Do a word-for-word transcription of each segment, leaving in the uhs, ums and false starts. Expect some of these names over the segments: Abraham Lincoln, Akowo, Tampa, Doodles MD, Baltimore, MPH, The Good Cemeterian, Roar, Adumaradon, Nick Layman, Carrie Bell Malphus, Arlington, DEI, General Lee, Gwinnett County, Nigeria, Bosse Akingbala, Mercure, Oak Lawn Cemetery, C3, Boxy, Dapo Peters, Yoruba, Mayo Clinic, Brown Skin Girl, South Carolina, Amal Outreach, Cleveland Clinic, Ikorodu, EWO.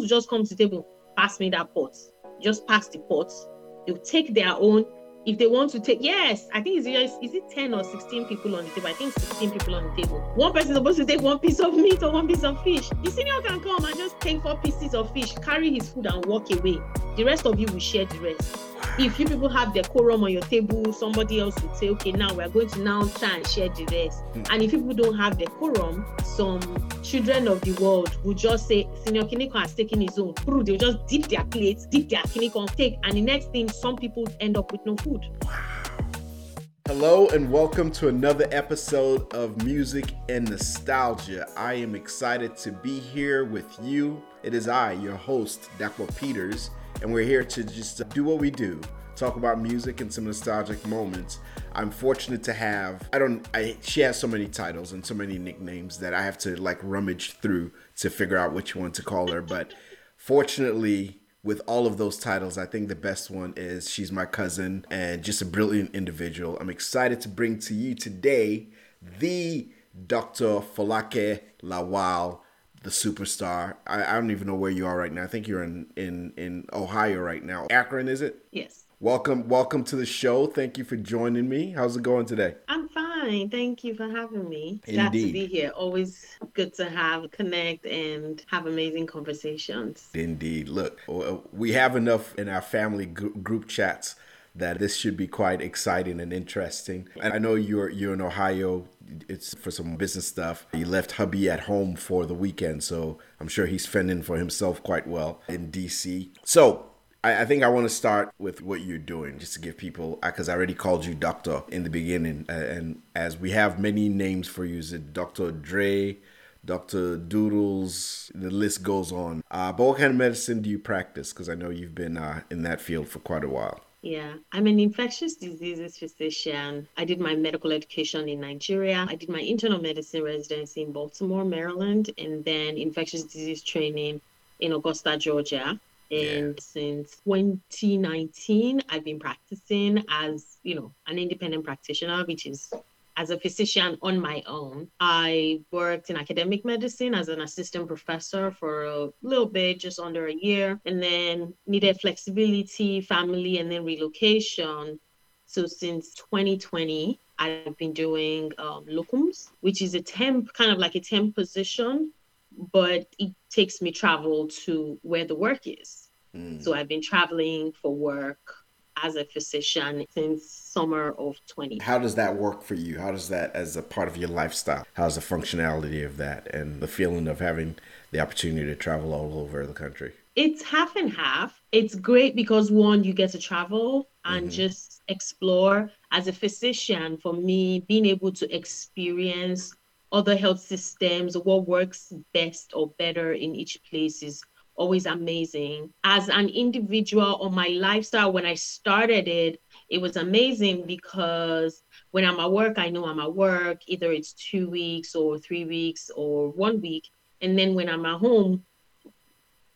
themselves will just come to the table, pass me that pot. Just pass the pot. They'll take their own. If they want to take, yes, I think it's is it ten or sixteen people on the table? I think sixteen people on the table. One person is supposed to take one piece of meat or one piece of fish. The senior can come and just take four pieces of fish, carry his food and walk away. The rest of you will share the rest. If you people have decorum on your table, somebody else will say, okay, now we're going to now try and share the rest. Mm. And if people don't have decorum, some children of the world will just say, Senior Kiniko has taken his own. They'll just dip their plates, dip their Kiniko and take. And the next thing, some people end up with no food. Hello and welcome to another episode of Music and Nostalgia. I am excited to be here with you. It is I, your host, Dapo Peters, and we're here to just do what we do, talk about music and some nostalgic moments. I'm fortunate to have, I don't, I, she has so many titles and so many nicknames that I have to like rummage through to figure out which one to call her. But fortunately, with all of those titles, I think the best one is she's my cousin and just a brilliant individual. I'm excited to bring to you today the Doctor Folake Lawal, the superstar. I, I don't even know where you are right now. I think you're in, in, in Ohio right now. Akron, is it? Yes. Welcome. Welcome to the show. Thank you for joining me. How's it going today? I'm fine. Thank you for having me. Indeed. Glad to be here. Always good to have, connect, and have amazing conversations. Indeed. Look, we have enough in our family group chats that this should be quite exciting and interesting. And I know you're you're in Ohio. It's for some business stuff. You left hubby at home for the weekend, so I'm sure he's fending for himself quite well in D C. So I, I think I want to start with what you're doing, just to give people, because I already called you Doctor in the beginning, uh, and as we have many names for you, is it Doctor Dre, Doctor Doodles, the list goes on. Uh, but what kind of medicine do you practice? Because I know you've been uh, in that field for quite a while. Yeah, I'm an infectious diseases physician. I did my medical education in Nigeria. I did my internal medicine residency in Baltimore, Maryland, and then infectious disease training in Augusta, Georgia. And yeah. Since twenty nineteen, I've been practicing as, you know, an independent practitioner, which is as a physician on my own. I worked in academic medicine as an assistant professor for a little bit, just under a year, and then needed flexibility, family, and then relocation. So since twenty twenty, I've been doing um, locums, which is a temp, kind of like a temp position, but it takes me travel to where the work is. Mm. So I've been traveling for work as a physician since summer of twenty. How does that work for you? How does that, as a part of your lifestyle, how's the functionality of that and the feeling of having the opportunity to travel all over the country? It's half and half. It's great because one, you get to travel and mm-hmm. just explore. As a physician, for me, being able to experience other health systems, what works best or better in each place is always amazing. As an individual on my lifestyle, when I started it, it was amazing because when I'm at work, I know I'm at work, either it's two weeks or three weeks or one week. And then when I'm at home,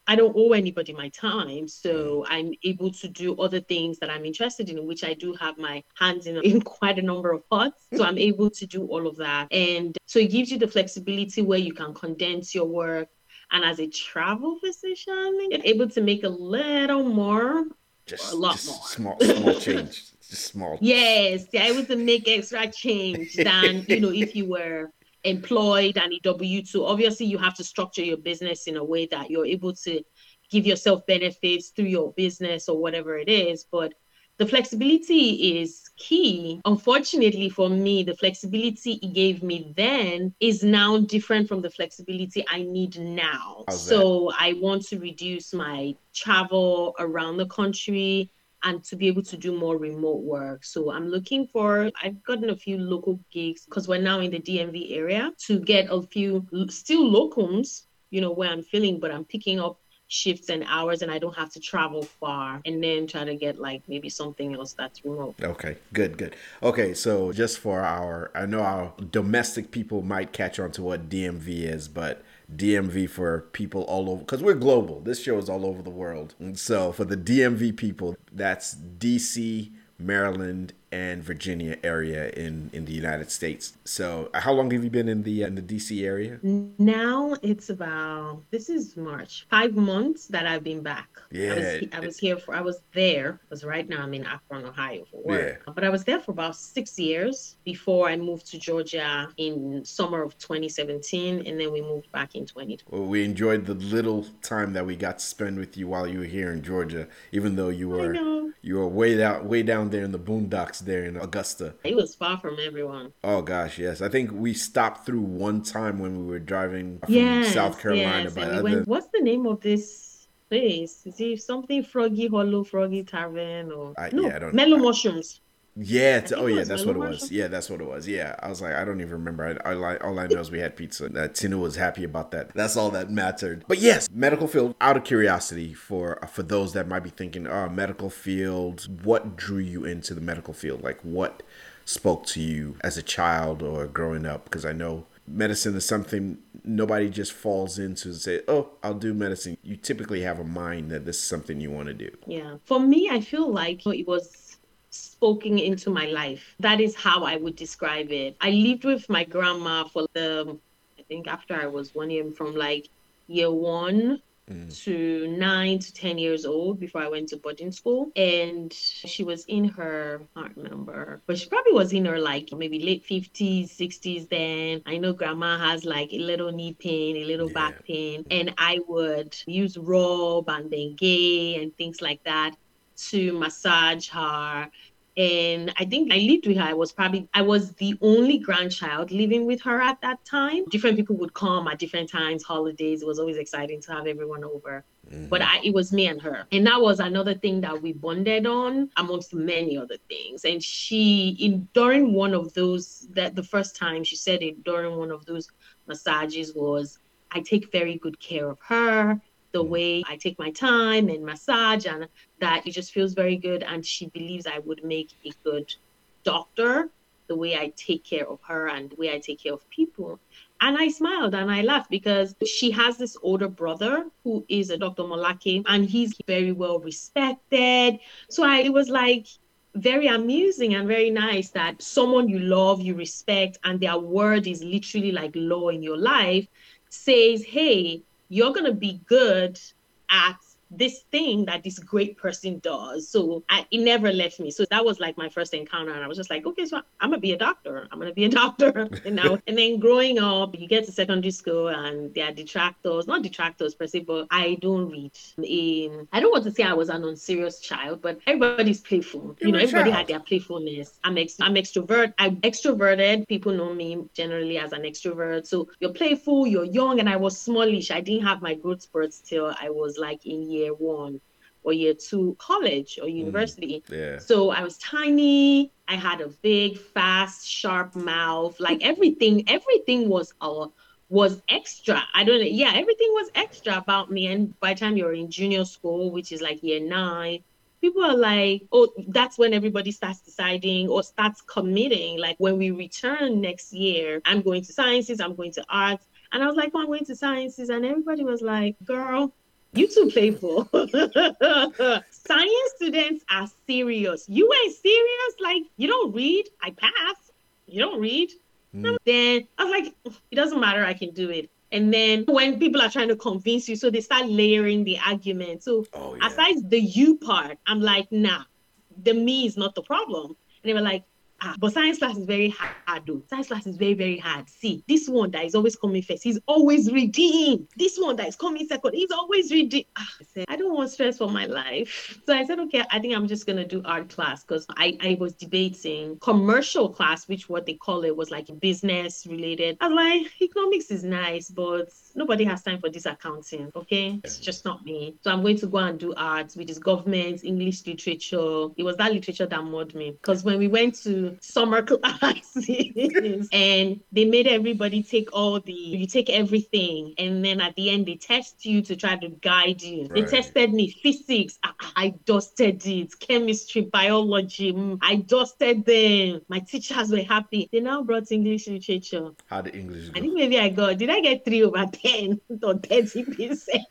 I don't owe anybody my time. So I'm able to do other things that I'm interested in, which I do have my hands in, in quite a number of pots. So I'm able to do all of that. And so it gives you the flexibility where you can condense your work. And as a travel physician, you're able to make a little more, just, a lot just more. Small, small change, just small. Yes, you're able to make extra change than, you know, if you were employed and a W two. Obviously, you have to structure your business in a way that you're able to give yourself benefits through your business or whatever it is. But the flexibility is key. Unfortunately for me, the flexibility it gave me then is now different from the flexibility I need now. How's so that? I want to reduce my travel around the country and to be able to do more remote work. So I'm looking for, I've gotten a few local gigs because we're now in the D M V area to get a few still locums, you know, where I'm feeling, but I'm picking up shifts and hours and I don't have to travel far and then try to get like maybe something else that's remote. Okay, good, good. Okay, so just for our, I know our domestic people might catch on to what D M V is, but D M V for people all over, because we're global. This show is all over the world. And so for the D M V people, that's D C, Maryland, and Virginia area in, in the United States. So how long have you been in the in the D C area? Now it's about, this is March, five months that I've been back. Yeah. I was, I was here for, I was there, because right now I'm in Akron, Ohio for work. Yeah. But I was there for about six years before I moved to Georgia in summer of twenty seventeen. And then we moved back in twenty twenty. Well, we enjoyed the little time that we got to spend with you while you were here in Georgia, even though you were, you were way down, way down there in the boondocks there in Augusta. It was far from everyone. Oh gosh, yes. I think we stopped through one time when we were driving from yes, South Carolina. Yes. By we other... went, what's the name of this place? Is it something Froggy Hollow, Froggy Tavern, or I, no, yeah, I don't Mellow know. Mushrooms? Yeah. Oh yeah, that's what it was. Yeah, that's what it was. Yeah, I was like, I don't even remember. I, I, all I know is we had pizza. Uh, Tina was happy about that. That's all that mattered. But yes, medical field. Out of curiosity, for uh, for those that might be thinking, oh, medical field. What drew you into the medical field? Like, what spoke to you as a child or growing up? Because I know medicine is something nobody just falls into and say, oh, I'll do medicine. You typically have a mind that this is something you want to do. Yeah. For me, I feel like it was spoken into my life. That is how I would describe it. I lived with my grandma for the, I think after I was one year, from like year one mm. to nine to ten years old before I went to boarding school. And she was in her, I can't remember, but she probably was in her like maybe late fifties, sixties then. I know grandma has like a little knee pain, a little yeah. back pain. And I would use rub and Bengay and things like that to massage her. And I think I lived with her. I was probably, I was the only grandchild living with her at that time. Different people would come at different times, holidays. It was always exciting to have everyone over. Mm-hmm. But I, it was me and her. And that was another thing that we bonded on amongst many other things. And she, in during one of those, that the first time she said it during one of those massages was, I take very good care of her. The way I take my time and massage, and that it just feels very good. And she believes I would make a good doctor, the way I take care of her and the way I take care of people. And I smiled and I laughed because she has this older brother who is a Doctor Malaki, and he's very well respected. So I, it was like very amusing and very nice that someone you love, you respect, and their word is literally like law in your life, says, hey, you're going to be good at this thing that this great person does. So I, it never left me. So that was like my first encounter. And I was just like, okay, so I'm going to be a doctor. I'm going to be a doctor. And, now, and then growing up, you get to secondary school and there are detractors, not detractors per se, but I don't read. Um, I don't want to say I was an unserious child, but everybody's playful. You know, everybody had their playfulness. I'm, ex- I'm extrovert. I'm extroverted. People know me generally as an extrovert. So you're playful, you're young. And I was smallish. I didn't have my growth spurts till I was like in year year one or year two college or university. Mm, yeah. So I was tiny. I had a big, fast, sharp mouth. Like everything, everything was uh, was extra. I don't know. Yeah, everything was extra about me. And by the time you're in junior school, which is like year nine, people are like, oh, that's when everybody starts deciding or starts committing. Like when we return next year, I'm going to sciences, I'm going to arts. And I was like, well, I'm going to sciences. And everybody was like, girl, you too playful. Science students are serious. You ain't serious? Like, you don't read? I pass. You don't read? Mm. Then I was like, it doesn't matter. I can do it. And then when people are trying to convince you, so they start layering the argument. So oh, yeah. aside the you part, I'm like, nah, the me is not the problem. And they were like, ah, but science class is very hard, though. Science class is very, very hard. See, this one that is always coming first, he's always reading. This one that is coming second, he's always reading. Ah, I said, I don't want stress for my life. So I said, okay, I think I'm just going to do art class because I, I was debating commercial class, which what they call it was like business related. I was like, economics is nice, but nobody has time for this accounting, okay? It's just not me. So I'm going to go and do arts, which is government, English literature. It was that literature that moored me because when we went to summer classes and they made everybody take all the you take everything and then at the end they test you to try to guide you. Right. They tested me physics, I, I dusted it, chemistry, biology, I dusted them. My teachers were happy. They now brought English literature. How did English go? I think maybe I got did I get three over ten or thirty percent?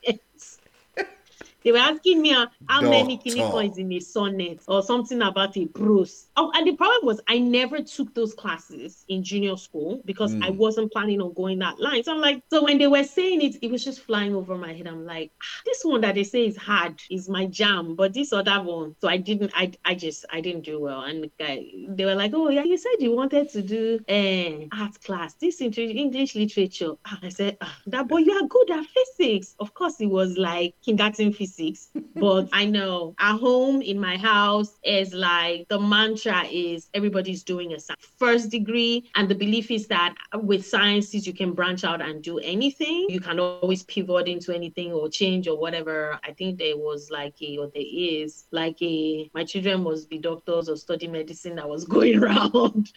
They were asking me, how Doctor. many killing points in a sonnet or something about a prose. Oh, and the problem was I never took those classes in junior school because mm. I wasn't planning on going that line. So I'm like, so when they were saying it, it was just flying over my head. I'm like, ah, this one that they say is hard is my jam, but this other one. So I didn't, I, I just, I didn't do well. And the guy, they were like, oh yeah, you said you wanted to do uh, art class, this into English literature. I said, ah, that boy, you are good at physics. Of course, it was like kindergarten physics, but I know at home in my house is like the mantra is everybody's doing a first degree, and the belief is that with sciences you can branch out and do anything. You can always pivot into anything or change or whatever. I think there was like a, or there is like a, my children must be doctors or study medicine that was going around.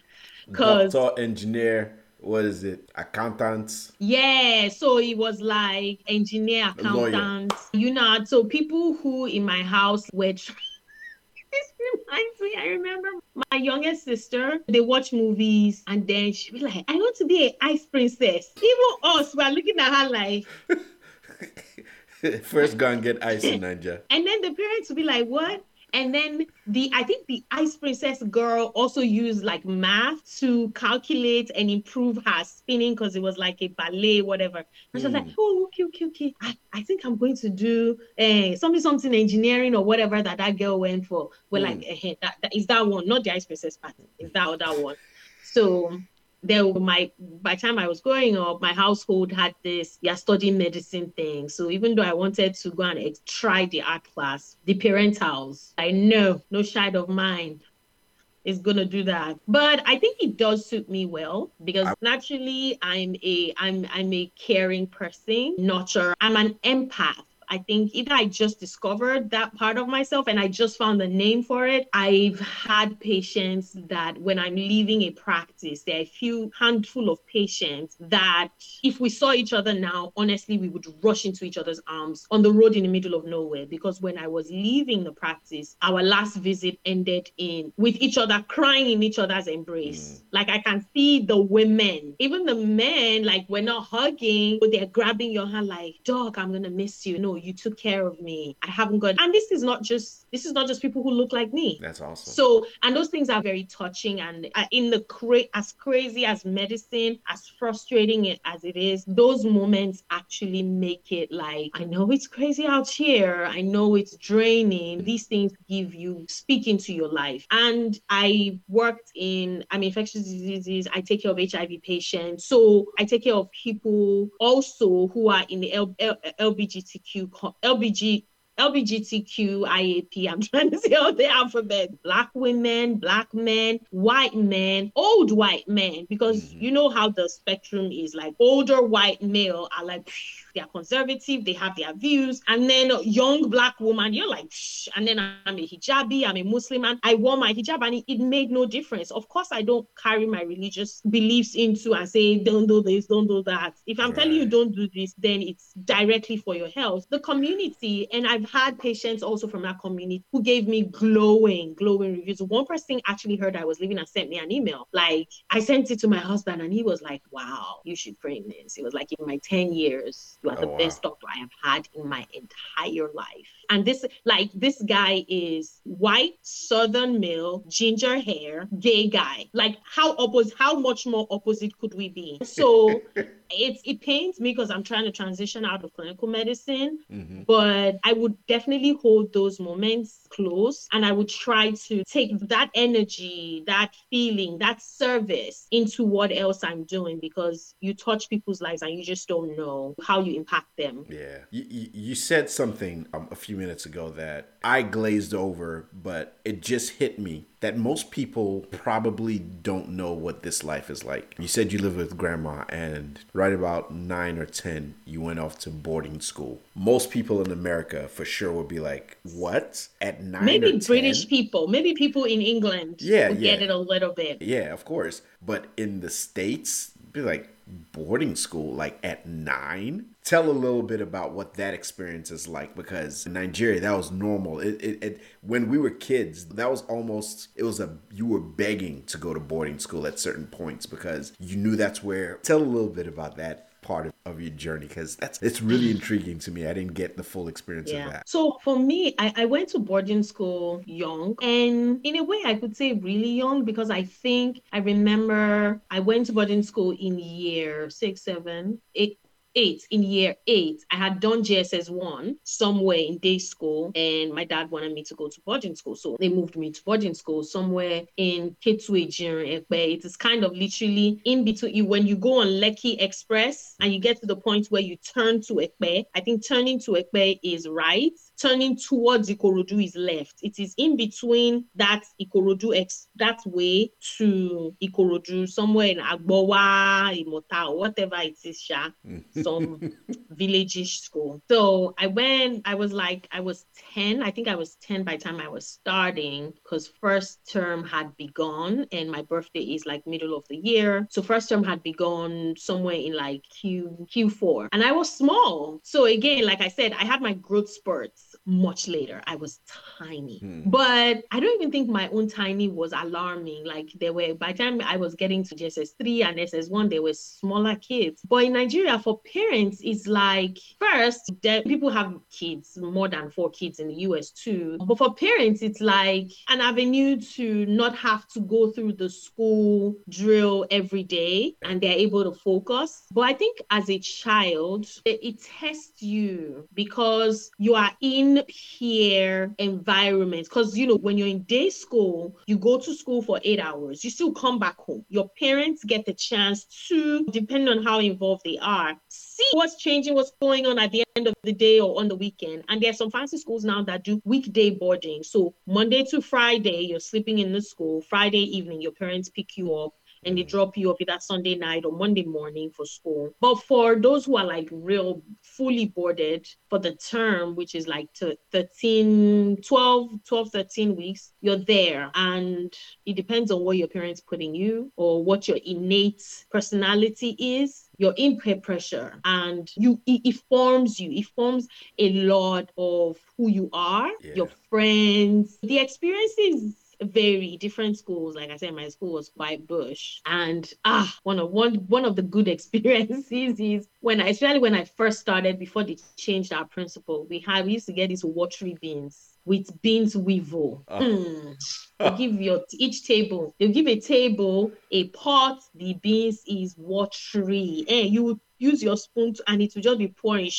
Doctor, engineer. What is it? Accountants? Yeah. So it was like engineer, accountants. You know, so people who in my house were trying. This reminds me, I remember my youngest sister, they watch movies and then she'd be like, I want to be an ice princess. Even us, we're looking at her like. First go and get ice in Nigeria. And then the parents would be like, what? And then the, I think the ice princess girl also used like math to calculate and improve her spinning because it was like a ballet, whatever. And mm. she was like, oh, okay, okay, okay. I, I think I'm going to do uh, something, something engineering or whatever that that girl went for. We're mm. like, eh, that, that is that one, not the ice princess part. It's that other one. So there, my by the time I was growing up, my household had this, you're studying medicine thing. So even though I wanted to go and ex- try the art class, the parentals, I know, no child of mine is going to do that. But I think it does suit me well because naturally I'm a, I'm, I'm a caring person, nurturer. I'm an empath. I think either I just discovered that part of myself and I just found the name for it. I've had patients that when I'm leaving a practice, there are a few handful of patients that if we saw each other now, honestly, we would rush into each other's arms on the road in the middle of nowhere. Because when I was leaving the practice, our last visit ended in with each other crying in each other's embrace. Mm. Like I can see the women, even the men, like we're not hugging, but they're grabbing your hand like, dog, I'm going to miss you. No, you took care of me. I haven't got, and this is not just, this is not just people who look like me. That's awesome. So, and those things are very touching and uh, in the, cra- as crazy as medicine, as frustrating it as it is, those moments actually make it like, I know it's crazy out here. I know it's draining. These things give you, speak into your life. And I worked in, I mean, infectious diseases. I take care of H I V patients. So I take care of people also who are in the L- L- LGBTQ LBG, LGBTQ, I A P, I'm trying to say all the alphabet. Black women, black men, white men, old white men, because mm-hmm. you know how the spectrum is. Like older white male are like, they are conservative, they have their views. And then young black woman, you're like, shh. And then I'm a hijabi, I'm a Muslim, and I wore my hijab and it, it made no difference. Of course, I don't carry my religious beliefs into and say, don't do this, don't do that. If I'm right. telling you don't do this, then it's directly for your health. The community, and I've had patients also from that community who gave me glowing, glowing reviews. One person actually heard I was leaving and sent me an email. Like, I sent it to my husband and he was like, wow, you should bring this. It was like, in my ten years, you are oh, the wow. best doctor I have had in my entire life. And this, like, this guy is white, southern male, ginger hair, gay guy. Like, how oppos- how much more opposite could we be? So it's, it pains me because I'm trying to transition out of clinical medicine, mm-hmm. but I would definitely hold those moments close. And I would try to take that energy, that feeling, that service into what else I'm doing, because you touch people's lives and you just don't know how you impact them. Yeah. You, you, you said something um, a few minutes ago that I glazed over, but it just hit me that most people probably don't know what this life is like. You said you live with grandma and right about nine or ten, you went off to boarding school. Most people in America for sure would be like, what? At nine maybe or ten? Maybe British people, maybe people in England yeah, would yeah. get it a little bit. Yeah, of course. But in the States, be like, boarding school like at nine? Tell a little bit about what that experience is like, because in Nigeria, that was normal. It, it, it when we were kids, that was almost, it was a, you were begging to go to boarding school at certain points because you knew that's where. Tell a little bit about that part of, of your journey? Because that's it's really intriguing to me. I didn't get the full experience yeah. of that. So for me, I, I went to boarding school young, and in a way I could say really young, because I think I remember I went to boarding school in year six, seven, eight. Eight in year eight, I had done G S S one somewhere in day school, and my dad wanted me to go to boarding school, so they moved me to boarding school somewhere in Ketuei Jiren Epe. It is kind of literally in between when you go on Lekki Express and you get to the point where you turn to Epe. I think turning to Epe is right, turning towards Ikorodu is left. It is in between that Ikorodu ex- that way to Ikorodu, somewhere in Agbowa, Imota, or whatever it is, Sha. Some village-ish school. So I went, I was like, I was ten. I think I was ten by the time I was starting, because first term had begun and my birthday is like middle of the year. So first term had begun somewhere in like Q, Q4. And I was small. So again, like I said, I had my growth spurts much later. I was tiny. Hmm. But I don't even think my own tiny was alarming. Like they were, by the time I was getting to G S S three and S S one, they were smaller kids. But in Nigeria, for parents, it's like, first, de- people have kids, more than four kids in the U S too. But for parents, it's like an avenue to not have to go through the school drill every day, and they're able to focus. But I think as a child, it, it tests you because you are in peer environments. Because, you know, when you're in day school, you go to school for eight hours. You still come back home. Your parents get the chance to, depending on how involved they are, see what's changing, what's going on at the end of the day or on the weekend. And there are some fancy schools now that do weekday boarding. So Monday to Friday, you're sleeping in the school. Friday evening, your parents pick you up and they drop you up either Sunday night or Monday morning for school. But for those who are like real fully boarded for the term, which is like to thirteen, twelve, twelve, thirteen weeks, you're there. And it depends on what your parents put in you or what your innate personality is. You're in peer pressure and you it, it forms you. It forms a lot of who you are, yeah. your friends, the experiences. Very different schools. Like I said, my school was quite bush, and ah, one of one one of the good experiences is when I, especially when I first started, before they changed our principal, we had we used to get these watery beans with beans weevil. Oh. Mm. They give your each table. They give a table a pot. The beans is watery, and you would use your spoon to, and it will just be pouring.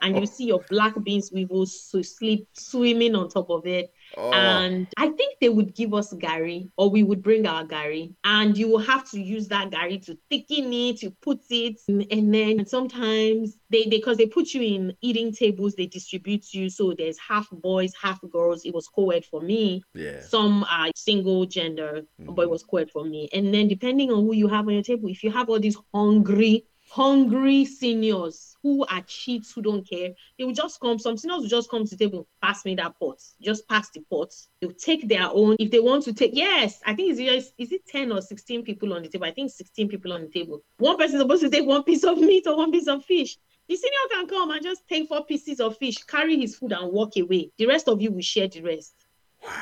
And you see your black beans weevil sleep swimming on top of it. Oh. And I think they would give us gari, or we would bring our gari, and you will have to use that gari to thicken it, you put it, and then sometimes they because they, they put you in eating tables, they distribute you. So there's half boys, half girls. It was co-ed for me. Yeah. Some are single gender, mm-hmm. but it was co-ed for me. And then depending on who you have on your table, if you have all these hungry, hungry seniors who are cheats, who don't care, they will just come. Some seniors will just come to the table, pass me that pot, just pass the pot. They'll take their own. If they want to take, yes, I think it's just, is it ten or sixteen people on the table? I think sixteen people on the table. One person is supposed to take one piece of meat or one piece of fish. The senior can come and just take four pieces of fish, carry his food and walk away. The rest of you will share the rest.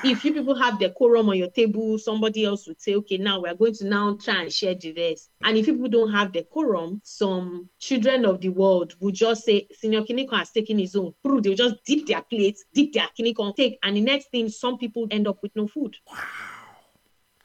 If you people have decorum on your table, somebody else would say, okay, now we're going to now try and share the rest. And if people don't have decorum, some children of the world would just say, Senior Kinnikon has taken his own. They'll just dip their plates, dip their Kinnikon, take. And the next thing, some people end up with no food. Wow.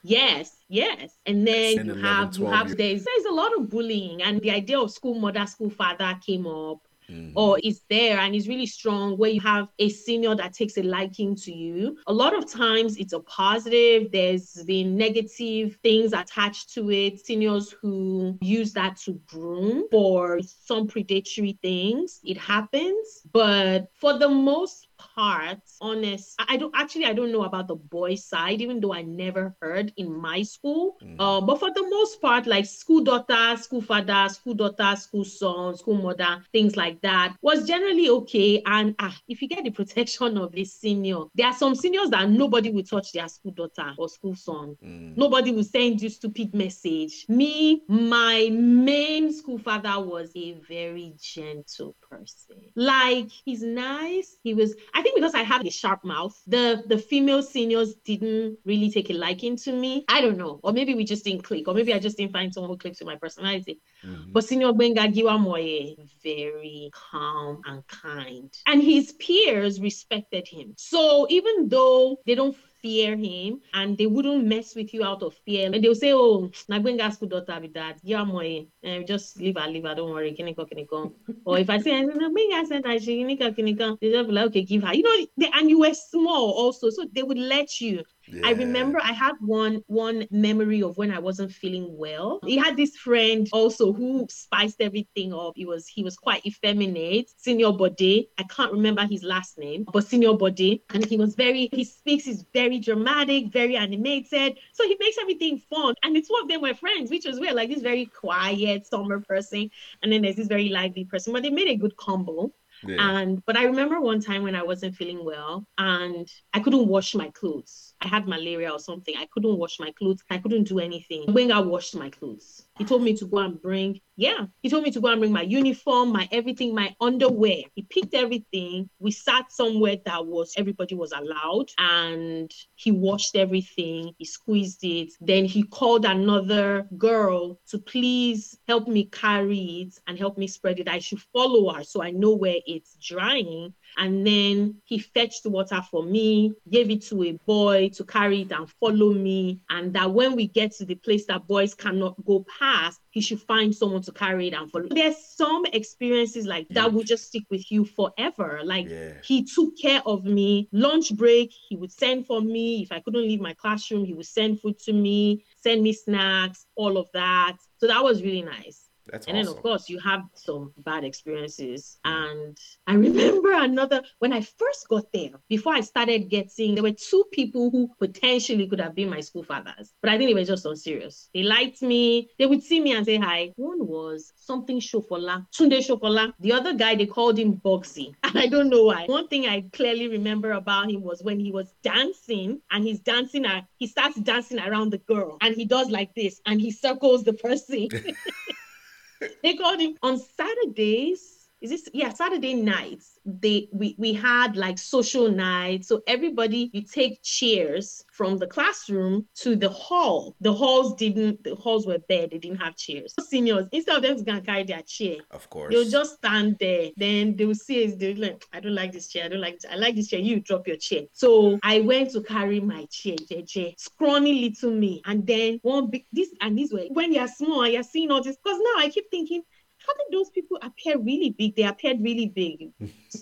Yes, yes. And then you have, you have, there's, there's a lot of bullying. And the idea of school mother, school father came up. Mm-hmm. Or is there, and is really strong, where you have a senior that takes a liking to you. A lot of times it's a positive. There's been negative things attached to it. Seniors who use that to groom for some predatory things. It happens. But for the most part, honest, I don't actually I don't know about the boy side, even though I never heard in my school. Mm. Uh, but for the most part, like school daughter, school father, school daughter, school son, school mother, things like that was generally okay. And ah, if you get the protection of a senior, there are some seniors that nobody will touch their school daughter or school son. Mm. Nobody will send you stupid message. Me, my main school father was a very gentle person. Like he's nice. He was. I think because I have a sharp mouth, the, the female seniors didn't really take a liking to me. I don't know. Or maybe we just didn't click. Or maybe I just didn't find someone who clicks with my personality. Mm-hmm. But Senior Gbenga Giwamoye, very calm and kind. And his peers respected him. So even though they don't fear him and they wouldn't mess with you out of fear, and they'll say, oh, I'm going to ask your daughter with that, yeah, my just leave her, leave her, don't worry, or if I say I'm going to ask her, they just be like, okay, give her, you know, they, and you were small also, so they would let you. Yeah. I remember I had one one memory of when I wasn't feeling well. He had this friend also who spiced everything up. He was he was quite effeminate, Senior Bode. I can't remember his last name, but Senior Bode. And he was very, he speaks, he's very dramatic, very animated. So he makes everything fun. And the two of them were friends, which was weird, like this very quiet, somber person. And then there's this very lively person, but they made a good combo. Yeah. And but I remember one time when I wasn't feeling well and I couldn't wash my clothes. I had malaria or something. I couldn't wash my clothes. I couldn't do anything. When I washed my clothes, he told me to go and bring, yeah, he told me to go and bring my uniform, my everything, my underwear. He picked everything. We sat somewhere that was, everybody was allowed, and he washed everything. He squeezed it. Then he called another girl to please help me carry it and help me spread it. I should follow her so I know where it's drying. And then he fetched water for me, gave it to a boy to carry it and follow me. And that when we get to the place that boys cannot go past, he should find someone to carry it and follow. There's some experiences like that, yeah, will just stick with you forever. Like, yeah, he took care of me. Lunch break, he would send for me. If I couldn't leave my classroom, he would send food to me, send me snacks, all of that. So that was really nice. That's and awesome. Then, of course, you have some bad experiences. And I remember another, when I first got there, before I started getting, there were two people who potentially could have been my school fathers, but I think they were just unserious. They liked me. They would see me and say hi. One was something Shofola, Tunde Shofola. The other guy, they called him Boxy. And I don't know why. One thing I clearly remember about him was when he was dancing and he's dancing, at, he starts dancing around the girl and he does like this and he circles the person. They called him on Saturdays. Is this yeah, Saturday nights? They we, we had like social nights. So everybody, you take chairs from the classroom to the hall. The halls didn't, the halls were bare, they didn't have chairs. Seniors, instead of them to go and carry their chair, of course, they'll just stand there. Then they'll say, they'll like, I don't like this chair, I don't like this, I like this chair, you drop your chair. So I went to carry my chair, chair, chair, scrawny little me. And then one big this and this way. When you're small, you're seeing all this, because now I keep thinking, how did those people appear really big? They appeared really big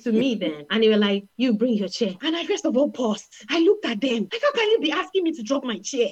to me then. And they were like, you bring your chair. And I first of all paused. I looked at them. Like, how can you be asking me to drop my chair?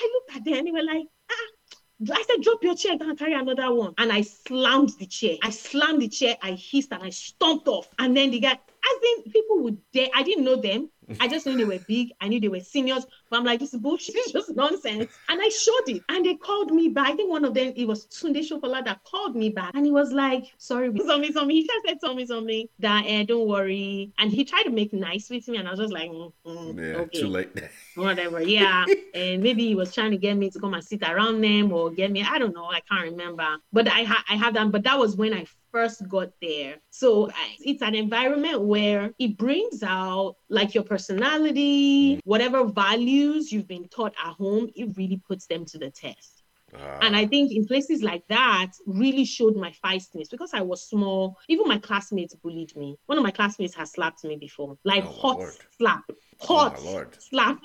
I looked at them and they were like, ah. I said, drop your chair, go and carry another one. And I slammed the chair. I slammed the chair. I hissed and I stomped off. And then the guy, I think people would dare. I didn't know them. I just knew they were big. I knew they were seniors. But I'm like, this is bullshit. This is just nonsense. And I showed it. And they called me back. I think one of them, it was Tunde Shofola that called me back. And he was like, sorry, something, something. He just said something, something. That, eh, don't worry. And he tried to make nice with me. And I was just like, mm, mm, yeah, okay. Too late. Whatever, yeah. And maybe he was trying to get me to come and sit around them or get me. I don't know. I can't remember. But I, ha- I have that. But that was when I first got there. So I, it's an environment where it brings out like your personality, whatever values you've been taught at home, it really puts them to the test. Uh, and I think in places like that really showed my feistiness because I was small. Even my classmates bullied me. One of my classmates has slapped me before, like oh, hot Lord. slap. Hot oh my Lord. slap.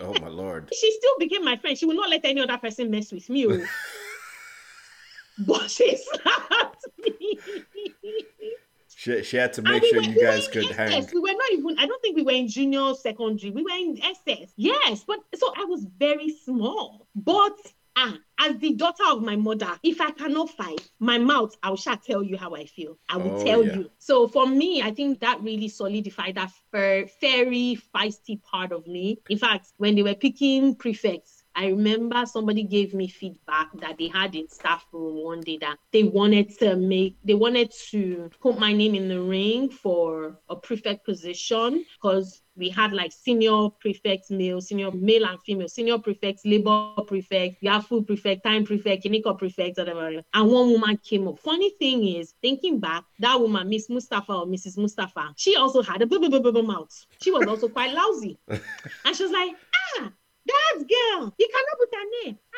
Oh my Lord. She still became my friend. She will not let any other person mess with me. But she slapped me. She, she had to make we sure were, you guys we could hang. We were not even, I don't think we were in junior secondary. We were in S S. Yes, but so I was very small. But ah, as the daughter of my mother, if I cannot fight, my mouth, I shall tell you how I feel. I will oh, tell yeah. you. So for me, I think that really solidified that fer- very feisty part of me. In fact, when they were picking prefects, I remember somebody gave me feedback that they had in staff room one day that they wanted to make, they wanted to put my name in the ring for a prefect position because we had like senior prefects, male, senior male and female, senior prefects, labor prefects, Yafu prefect, time prefect, Kiniko prefect, whatever. And one woman came up. Funny thing is, thinking back, that woman, Miss Mustafa or Missus Mustafa, she also had a blah, blah, blah, blah, blah mouth. She was also quite lousy. And she was like, ah, that girl, you cannot put her name. I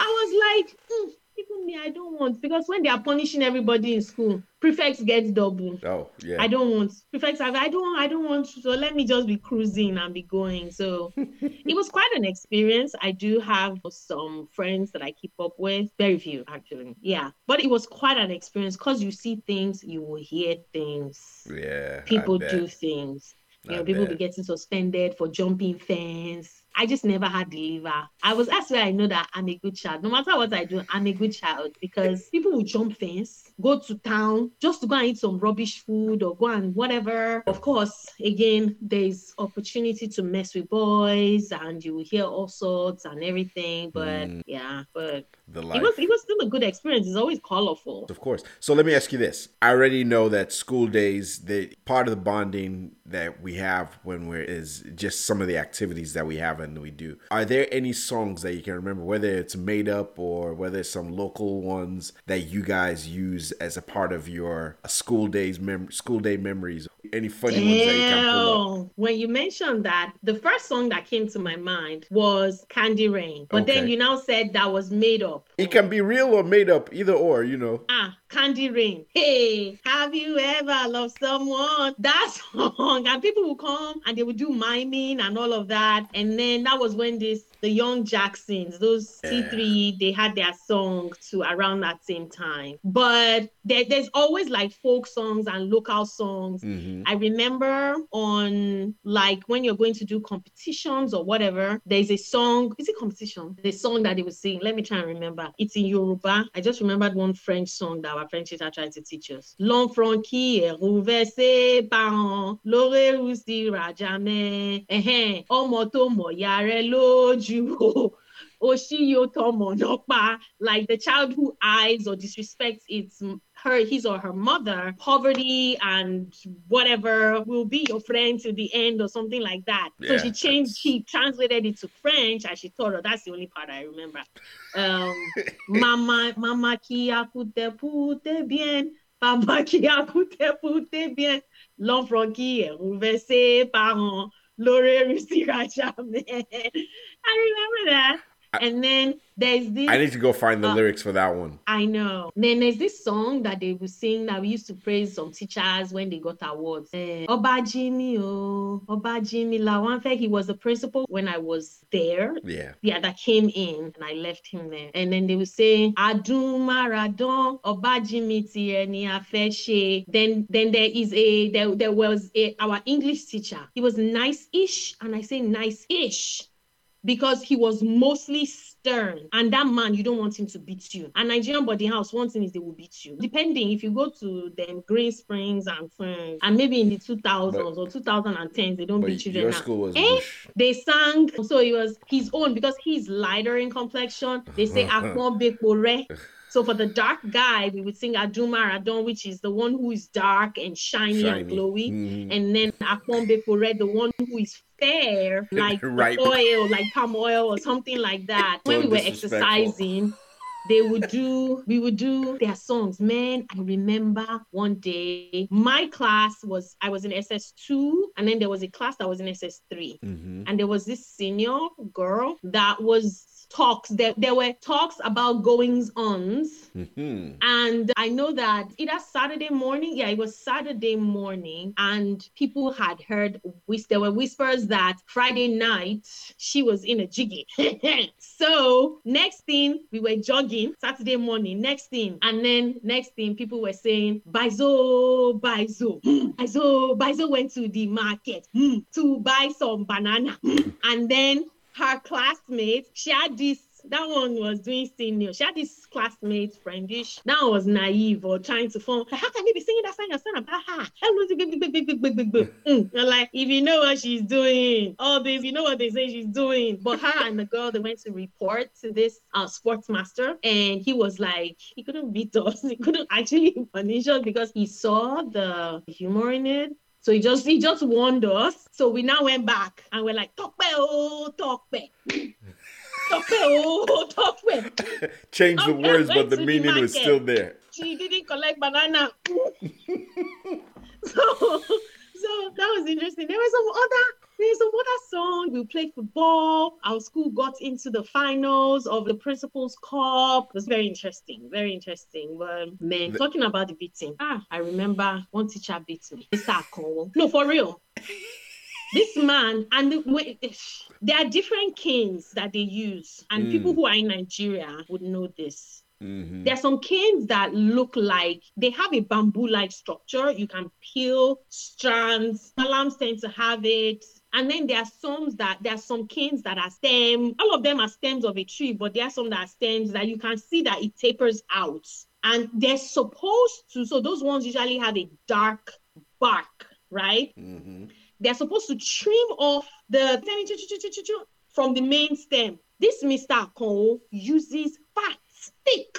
was like, mm, even me, I don't want, because when they are punishing everybody in school, prefects get double. Oh, yeah. I don't want prefects. I don't. I don't want. So let me just be cruising and be going. So it was quite an experience. I do have some friends that I keep up with. Very few, actually. Yeah, but it was quite an experience because you see things, you will hear things. Yeah. People do things. You know, people be getting suspended for jumping fence. I just never had the liver. I was, that's where I know that I'm a good child. No matter what I do, I'm a good child because people will jump fence, go to town just to go and eat some rubbish food or go and whatever. Of course, again, there's opportunity to mess with boys and you will hear all sorts and everything. But mm. yeah, but the life. It was, it was still a good experience. It's always colorful. Of course. So let me ask you this. I already know that school days, the part of the bonding that we have when we're is just some of the activities that we have and we do. Are there any songs that you can remember, whether it's made up or whether it's some local ones that you guys use as a part of your school days mem- school day memories? Any funny Ew. ones that you can pull up? When you mentioned that, the first song that came to my mind was Candy Rain. But okay. then you now said that was made up. It can be real or made up, either or, you know. Ah, Candy Rain. Hey, have you ever loved someone? That song. And people will come and they will do miming and all of that. And then that was when this, the Young Jacksons, those yeah. C three, they had their song too around that same time. But there, there's always like folk songs and local songs. Mm-hmm. I remember on like when you're going to do competitions or whatever, there's a song. Is it competition? The song that they would sing. Let me try and remember. It's in Yoruba. I just remembered one French song that our French teacher tried to teach us. L'enfant qui est renversé par an, l'ore roustira jamais. Eh, ọmọ tó mọ ìyá rẹ̀ lójú. Like the child who eyes or disrespects its her, his or her mother, poverty and whatever will be your friend till the end or something like that. Yeah. So she changed, she translated it to French and she thought, oh, that's the only part I remember. Um, Mama, Mama qui a coûté pute bien, Papa qui a coûté pute bien, l'enfant qui est renversé par an. Lore Rustira Chapman. I remember that. I, and then there's this. I need to go find the uh, lyrics for that one. I know. Then there's this song that they would sing that we used to praise some teachers when they got awards. Uh, Obajimi, oh, Obajimi Lawanfe. He was the principal when I was there. Yeah. Yeah, that came in and I left him there. And then they would say, Adumaradon, Obajimi Tireni Afeshe. Then then there is a, there, there was a, our English teacher. He was nice-ish. And I say nice-ish because he was mostly stern. And that man, you don't want him to beat you. And Nigerian boarding house, one thing is they will beat you. Depending, if you go to them Green Springs and Friends, and maybe in the two thousands but, or two thousand tens, they don't beat children your now. School was eh? They sang, so it was his own, because he's lighter in complexion. They say, Akon Bekore. So for the dark guy, we would sing Adumaradon, which is the one who is dark and shiny, shiny. and glowy. Mm. And then Akon Bekore, the one who is fair, like right. oil, like palm oil or something like that. When so we were exercising, they would do, we would do their songs. Man, I remember one day, my class was, I was in S S two, and then there was a class that was in S S three. Mm-hmm. And there was this senior girl that was talks there there were talks about goings-ons. Mm-hmm. And I know that either Saturday morning yeah it was Saturday morning and people had heard whis- there were whispers that Friday night she was in a jiggy. So next thing we were jogging Saturday morning, next thing and then next thing people were saying Baizo Baizo Baizo Baizo went to the market to buy some banana. And then her classmates, she had this That one was doing senior. She had this classmate, friendish. That one was naive or trying to form. How can you be singing that song? Your son about her. Mm. Like, if you know what she's doing, all this, you know what they say she's doing. But her and the girl, they went to report to this uh, sports master, and he was like, he couldn't beat us. He couldn't actually punish us because he saw the humor in it. So he just he just warned us. So we now went back and we're like, talk back, oh, talk back. Talk back, oh, talk back. Change the words, but the meaning was still there. She didn't collect banana. so so that was interesting. There was some other There's some other song. We played football. Our school got into the finals of the Principal's Cup. It was very interesting, very interesting. But man, the... talking about the beating. Ah, I remember one teacher beat me. Mister Akowo. No, for real. This man, and the, there are different canes that they use. And mm. people who are in Nigeria would know this. Mm-hmm. There are some canes that look like they have a bamboo-like structure. You can peel strands. Malams tend to have it. And then there are some that there are some canes that are stem. All of them are stems of a tree, but there are some that are stems that you can see that it tapers out. And they're supposed to, so those ones usually have a dark bark, right? Mm-hmm. They're supposed to trim off the from the main stem. This Mister Akowo uses fat, thick,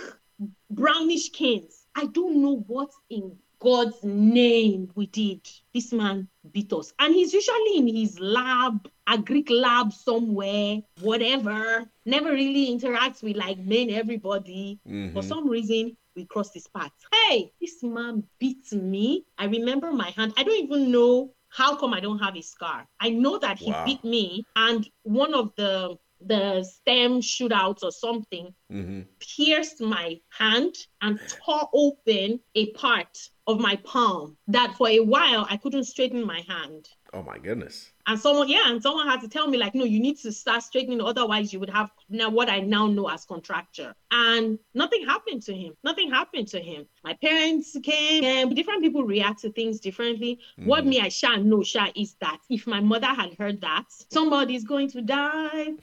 brownish canes. I don't know what in God's name we did. This man beat us. And he's usually in his lab, a Greek lab somewhere, whatever. Never really interacts with like men, everybody. Mm-hmm. For some reason, we crossed his path. Hey, this man beat me. I remember my hand. I don't even know how come I don't have a scar. I know that he wow. beat me. And one of the the stem shootouts or something mm-hmm. pierced my hand and tore open a part of my palm that for a while I couldn't straighten my hand. Oh my goodness. And someone, yeah, and someone had to tell me like, no, you need to start straightening, otherwise you would have now what I now know as contracture. And nothing happened to him. Nothing happened to him. My parents came, and different people react to things differently. Mm-hmm. What me I shall know, shall is that if my mother had heard that, somebody's going to die.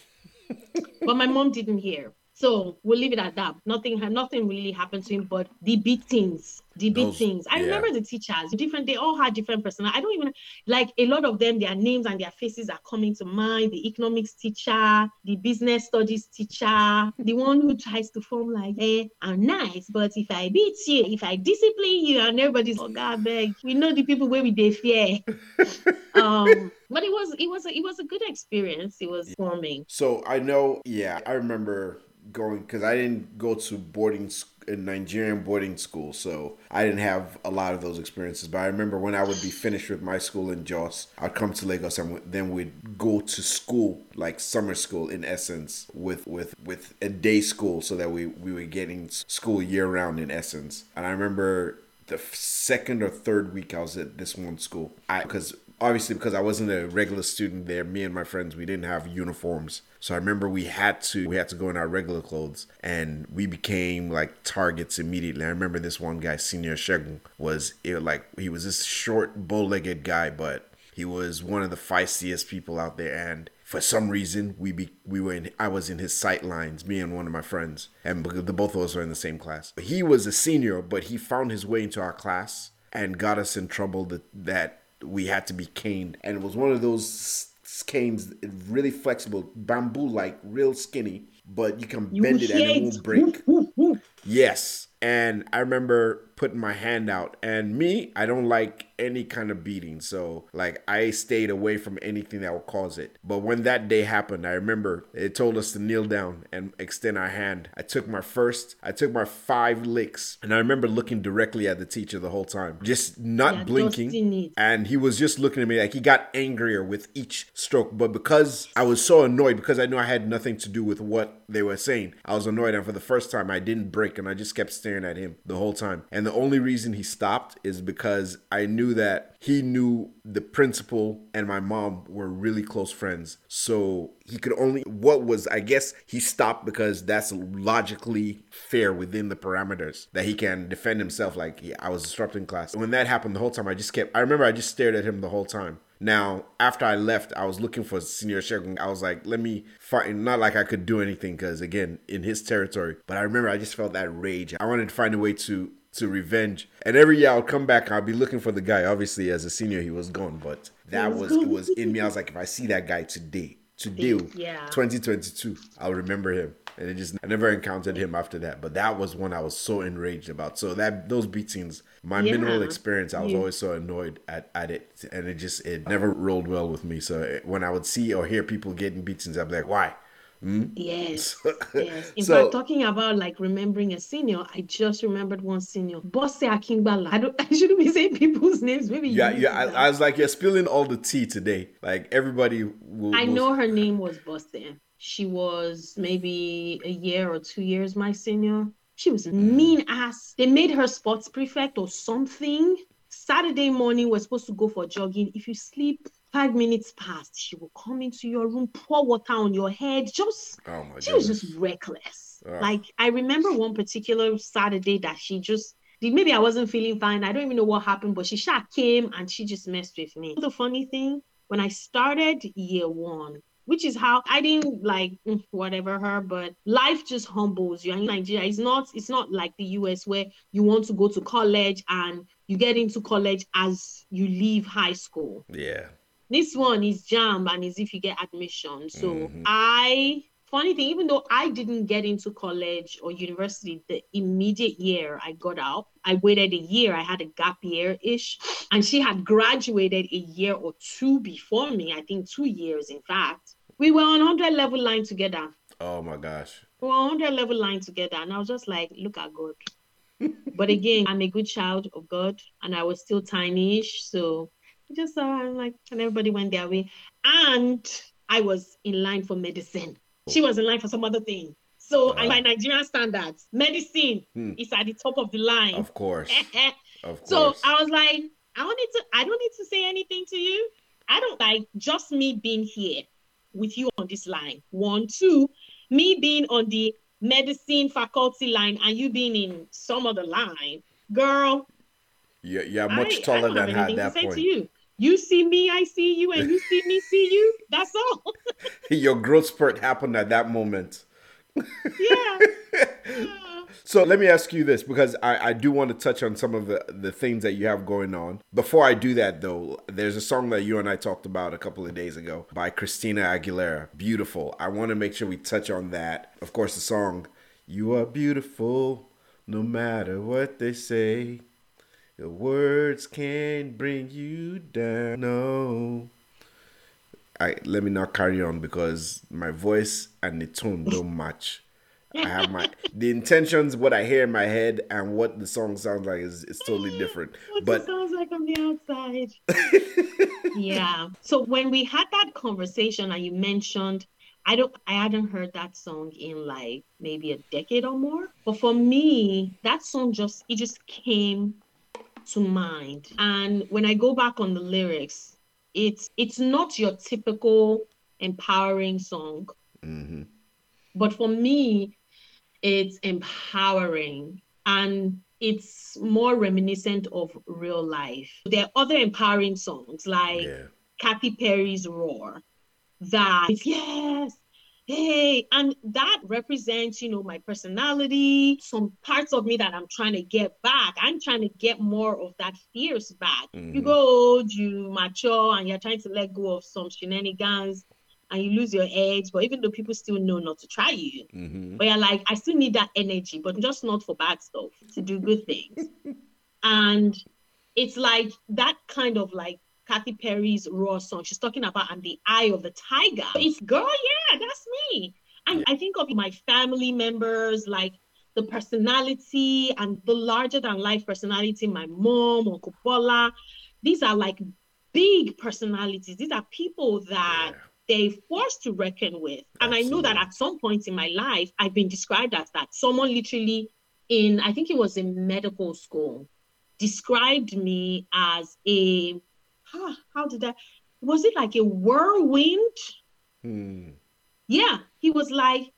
But my mom didn't hear. So we'll leave it at that. Nothing nothing really happened to him, but the beatings, the beatings. I yeah. remember the teachers, different. They all had different personnel. I don't even, like a lot of them, their names and their faces are coming to mind. The economics teacher, the business studies teacher, the one who tries to form like, hey, I'm nice, but if I beat you, if I discipline you, and everybody's, oh God, beg. We know the people where we they fear. um, but it was, it, was a, it was a good experience. It was forming. So I know, yeah, I remember... going because I didn't go to boarding a Nigerian boarding school, so I didn't have a lot of those experiences. But I remember when I would be finished with my school in Jos, I'd come to Lagos, and then we'd go to school, like summer school in essence, with with with a day school, so that we we were getting school year round in essence. And I remember the second or third week I was at this one school, I because obviously because I wasn't a regular student there, me and my friends, we didn't have uniforms. So I remember we had to we had to go in our regular clothes, and we became like targets immediately. I remember this one guy, Senior Shegun, was it, like he was this short, bow-legged guy, but he was one of the feistiest people out there. And for some reason, we be, we were in, I was in his sight lines, me and one of my friends, and the both of us were in the same class. He was a senior, but he found his way into our class and got us in trouble that, that we had to be caned, and it was one of those canes, really flexible, bamboo-like, real skinny, but you can you bend it and it won't break. Woof, woof, woof. Yes. And I remember putting my hand out, and me, I don't like any kind of beating. So like I stayed away from anything that would cause it. But when that day happened, I remember it told us to kneel down and extend our hand. I took my first, I took my five licks. And I remember looking directly at the teacher the whole time, just not yeah, blinking. And he was just looking at me like he got angrier with each stroke. But because I was so annoyed, because I knew I had nothing to do with what they were saying, I was annoyed. And for the first time, I didn't break, and I just kept staring at him the whole time. And the only reason he stopped is because I knew that he knew the principal and my mom were really close friends. So he could only, what was, I guess he stopped because that's logically fair within the parameters that he can defend himself. Like, yeah, I was disrupting class. And when that happened the whole time, I just kept, I remember I just stared at him the whole time. Now, after I left, I was looking for Senior Shegun. I was like, let me find, not like I could do anything because, again, in his territory. But I remember I just felt that rage. I wanted to find a way to to revenge. And every year I would come back, I'll be looking for the guy. Obviously, as a senior, he was gone. But that was, it was in me. I was like, if I see that guy today, today, yeah. twenty twenty-two, I'll remember him. And it just, I never encountered him after that. But that was one I was so enraged about. So that those beatings, my yeah. mineral experience, I was yeah. always so annoyed at, at it. And it just, it never rolled well with me. So it, when I would see or hear people getting beatings, I'd be like, why? Mm? Yes. yes. In so, fact, talking about like remembering a senior, I just remembered one senior, Bosse Akingbala. I don't. I shouldn't be saying people's names. Maybe. Yeah, you yeah. I, I was like, you're spilling all the tea today. Like everybody. Will, I will... know her name was Bosse. She was maybe a year or two years my senior. She was mean ass. They made her sports prefect or something. Saturday morning, we're supposed to go for jogging. If you sleep five minutes past, she will come into your room, pour water on your head. Just, oh my she goodness. was just reckless. Oh. Like, I remember one particular Saturday that she just, maybe I wasn't feeling fine. I don't even know what happened, but she sha came and she just messed with me. The funny thing, when I started year one, which is how I didn't like whatever her, but life just humbles you. And in Nigeria, it's not, it's not like the U S where you want to go to college and you get into college as you leave high school. Yeah. This one is jam and is if you get admission. So mm-hmm. I, funny thing, even though I didn't get into college or university the immediate year I got out, I waited a year. I had a gap year-ish. And she had graduated a year or two before me. I think two years, in fact. We were on one hundred level line together. Oh, my gosh. We were on one hundred level line together. And I was just like, look at God. But again, I'm a good child of God. And I was still tiny-ish. So I just saw her, like, and everybody went their way. And I was in line for medicine. She was in line for some other thing. So uh, by Nigerian standards, medicine hmm. is at the top of the line. Of course. of course. So I was like, I don't need to I don't need to say anything to you. I don't like just me being here with you on this line. One, two, me being on the medicine faculty line and you being in some other line. Girl. Yeah, you're much I, taller I than her at that to point. To you. You see me, I see you, and you see me, see you. That's all. Your growth spurt happened at that moment. yeah. yeah. So let me ask you this, because I, I do want to touch on some of the, the things that you have going on. Before I do that, though, there's a song that you and I talked about a couple of days ago by Christina Aguilera, Beautiful. I want to make sure we touch on that. Of course, the song, You Are Beautiful, No Matter What They Say. Your words can't bring you down. No. I, let me not carry on because my voice and the tone don't match. I have my the intentions, what I hear in my head and what the song sounds like is, is totally different. What but, it sounds like on the outside. yeah. So when we had that conversation and you mentioned, I don't I hadn't heard that song in like maybe a decade or more. But for me, that song just it just came to mind. And when I go back on the lyrics, it's it's not your typical empowering song. Mm-hmm. But for me, it's empowering and it's more reminiscent of real life. There are other empowering songs like yeah. Katy Perry's Roar that yes, hey, and that represents, you know, my personality, some parts of me that I'm trying to get back. I'm trying to get more of that fierce back. Mm-hmm. You go old, you mature, and you're trying to let go of some shenanigans and you lose your edge. But even though people still know not to try you, mm-hmm. but you're like, I still need that energy, but just not for bad stuff, to do good things. And it's like that kind of like Katy Perry's Raw song. She's talking about I'm the eye of the tiger. It's girl, yeah, that's me. And yeah. I think of my family members, like the personality and the larger than life personality, my mom, Uncle Bola. These are like big personalities. These are people that yeah. they're forced to reckon with. And Absolutely. I know that at some point in my life, I've been described as that. Someone literally in, I think it was in medical school, described me as a How did I? Was it like a whirlwind? Hmm. Yeah, he was like,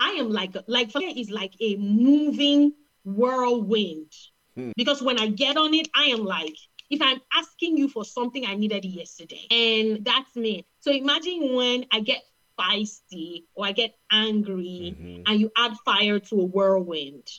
I am like, like for is like a moving whirlwind. Hmm. Because when I get on it, I am like, If I'm asking you for something, I needed it yesterday. And that's me. So imagine when I get feisty or I get angry mm-hmm. and you add fire to a whirlwind.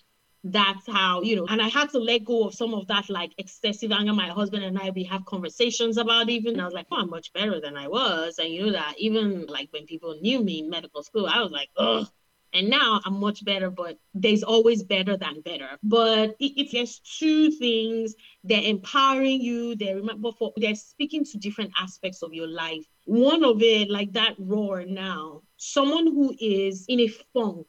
That's how, you know, and I had to let go of some of that like excessive anger. My husband and I, we have conversations about even. I was like, oh, I'm much better than I was. And you know that even like when people knew me in medical school, I was like, ugh. And now I'm much better, but there's always better than better. But it, it's just two things. They're empowering you. They're, remember for, they're speaking to different aspects of your life. One of it, like that roar now, someone who is in a funk.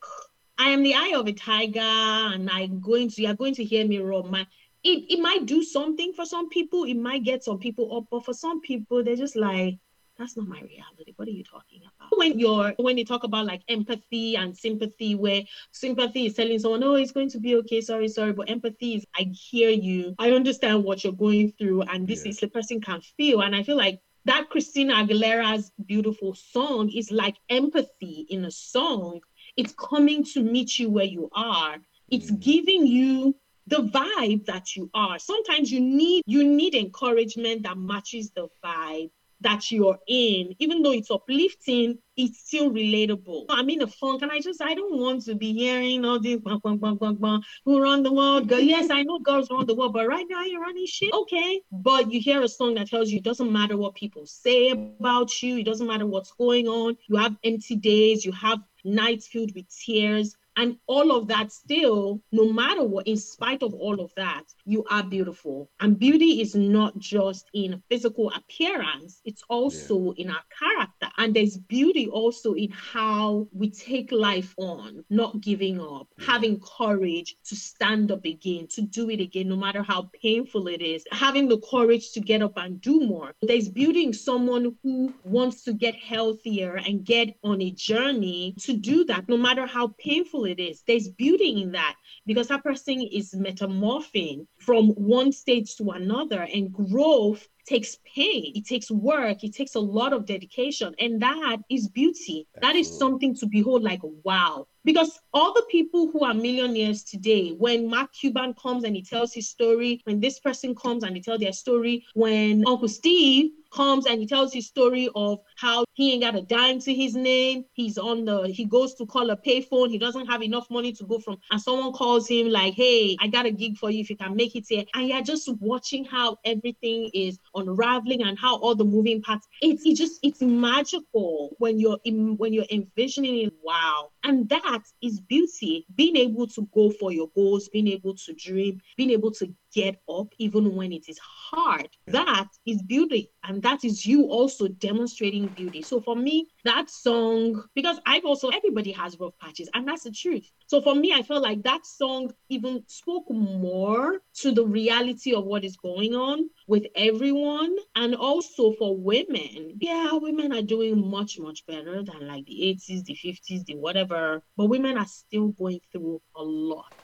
I am the eye of a tiger and I'm going to, you're going to hear me roar. My, it, it might do something for some people. It might get some people up. But for some people, they're just like, that's not my reality. What are you talking about? When you're when they talk about like empathy and sympathy, where sympathy is telling someone, oh, it's going to be okay, sorry, sorry. But empathy is, I hear you. I understand what you're going through. And this yeah. is the person can feel. And I feel like that Christina Aguilera's Beautiful song is like empathy in a song. It's coming to meet you where you are. It's mm. giving you the vibe that you are. Sometimes you need you need encouragement that matches the vibe that you're in. Even though it's uplifting, it's still relatable. I'm in a funk and I just, I don't want to be hearing all this bang, bang, bang, bang, bang, who run the world, girl. Yes, I know girls run the world, but right now you're running shit. Okay. But you hear a song that tells you it doesn't matter what people say about you. It doesn't matter what's going on. You have empty days. You have nights filled with tears. And all of that still, no matter what, in spite of all of that, you are beautiful. And beauty is not just in physical appearance. It's also yeah. in our character. And there's beauty also in how we take life on, not giving up, yeah. having courage to stand up again, to do it again, no matter how painful it is, having the courage to get up and do more. There's beauty in someone who wants to get healthier and get on a journey to do that, no matter how painful it is. There's beauty in that because that person is metamorphing from one stage to another, and growth takes pain, it takes work, it takes a lot of dedication, and that is beauty. Absolutely. That is something to behold, like wow. Because all the people who are millionaires today, when Mark Cuban comes and he tells his story, when this person comes and they tell their story, when Uncle Steve comes and he tells his story of how he ain't got a dime to his name, he's on the, he goes to call a payphone, he doesn't have enough money to go from, and someone calls him like, hey, I got a gig for you if you can make it here. And you're just watching how everything is unraveling and how all the moving parts, it's it just, it's magical when you're in, when you're envisioning it, wow. And that is beauty, being able to go for your goals, being able to dream, being able to get up even when it is hard. That is beauty. And that is you also demonstrating beauty. So for me, that song, because I've also, everybody has rough patches, and that's the truth. So for me, I felt like that song even spoke more to the reality of what is going on with everyone. And also for women, yeah, women are doing much, much better than like the eighties, the fifties, the whatever, but women are still going through a lot.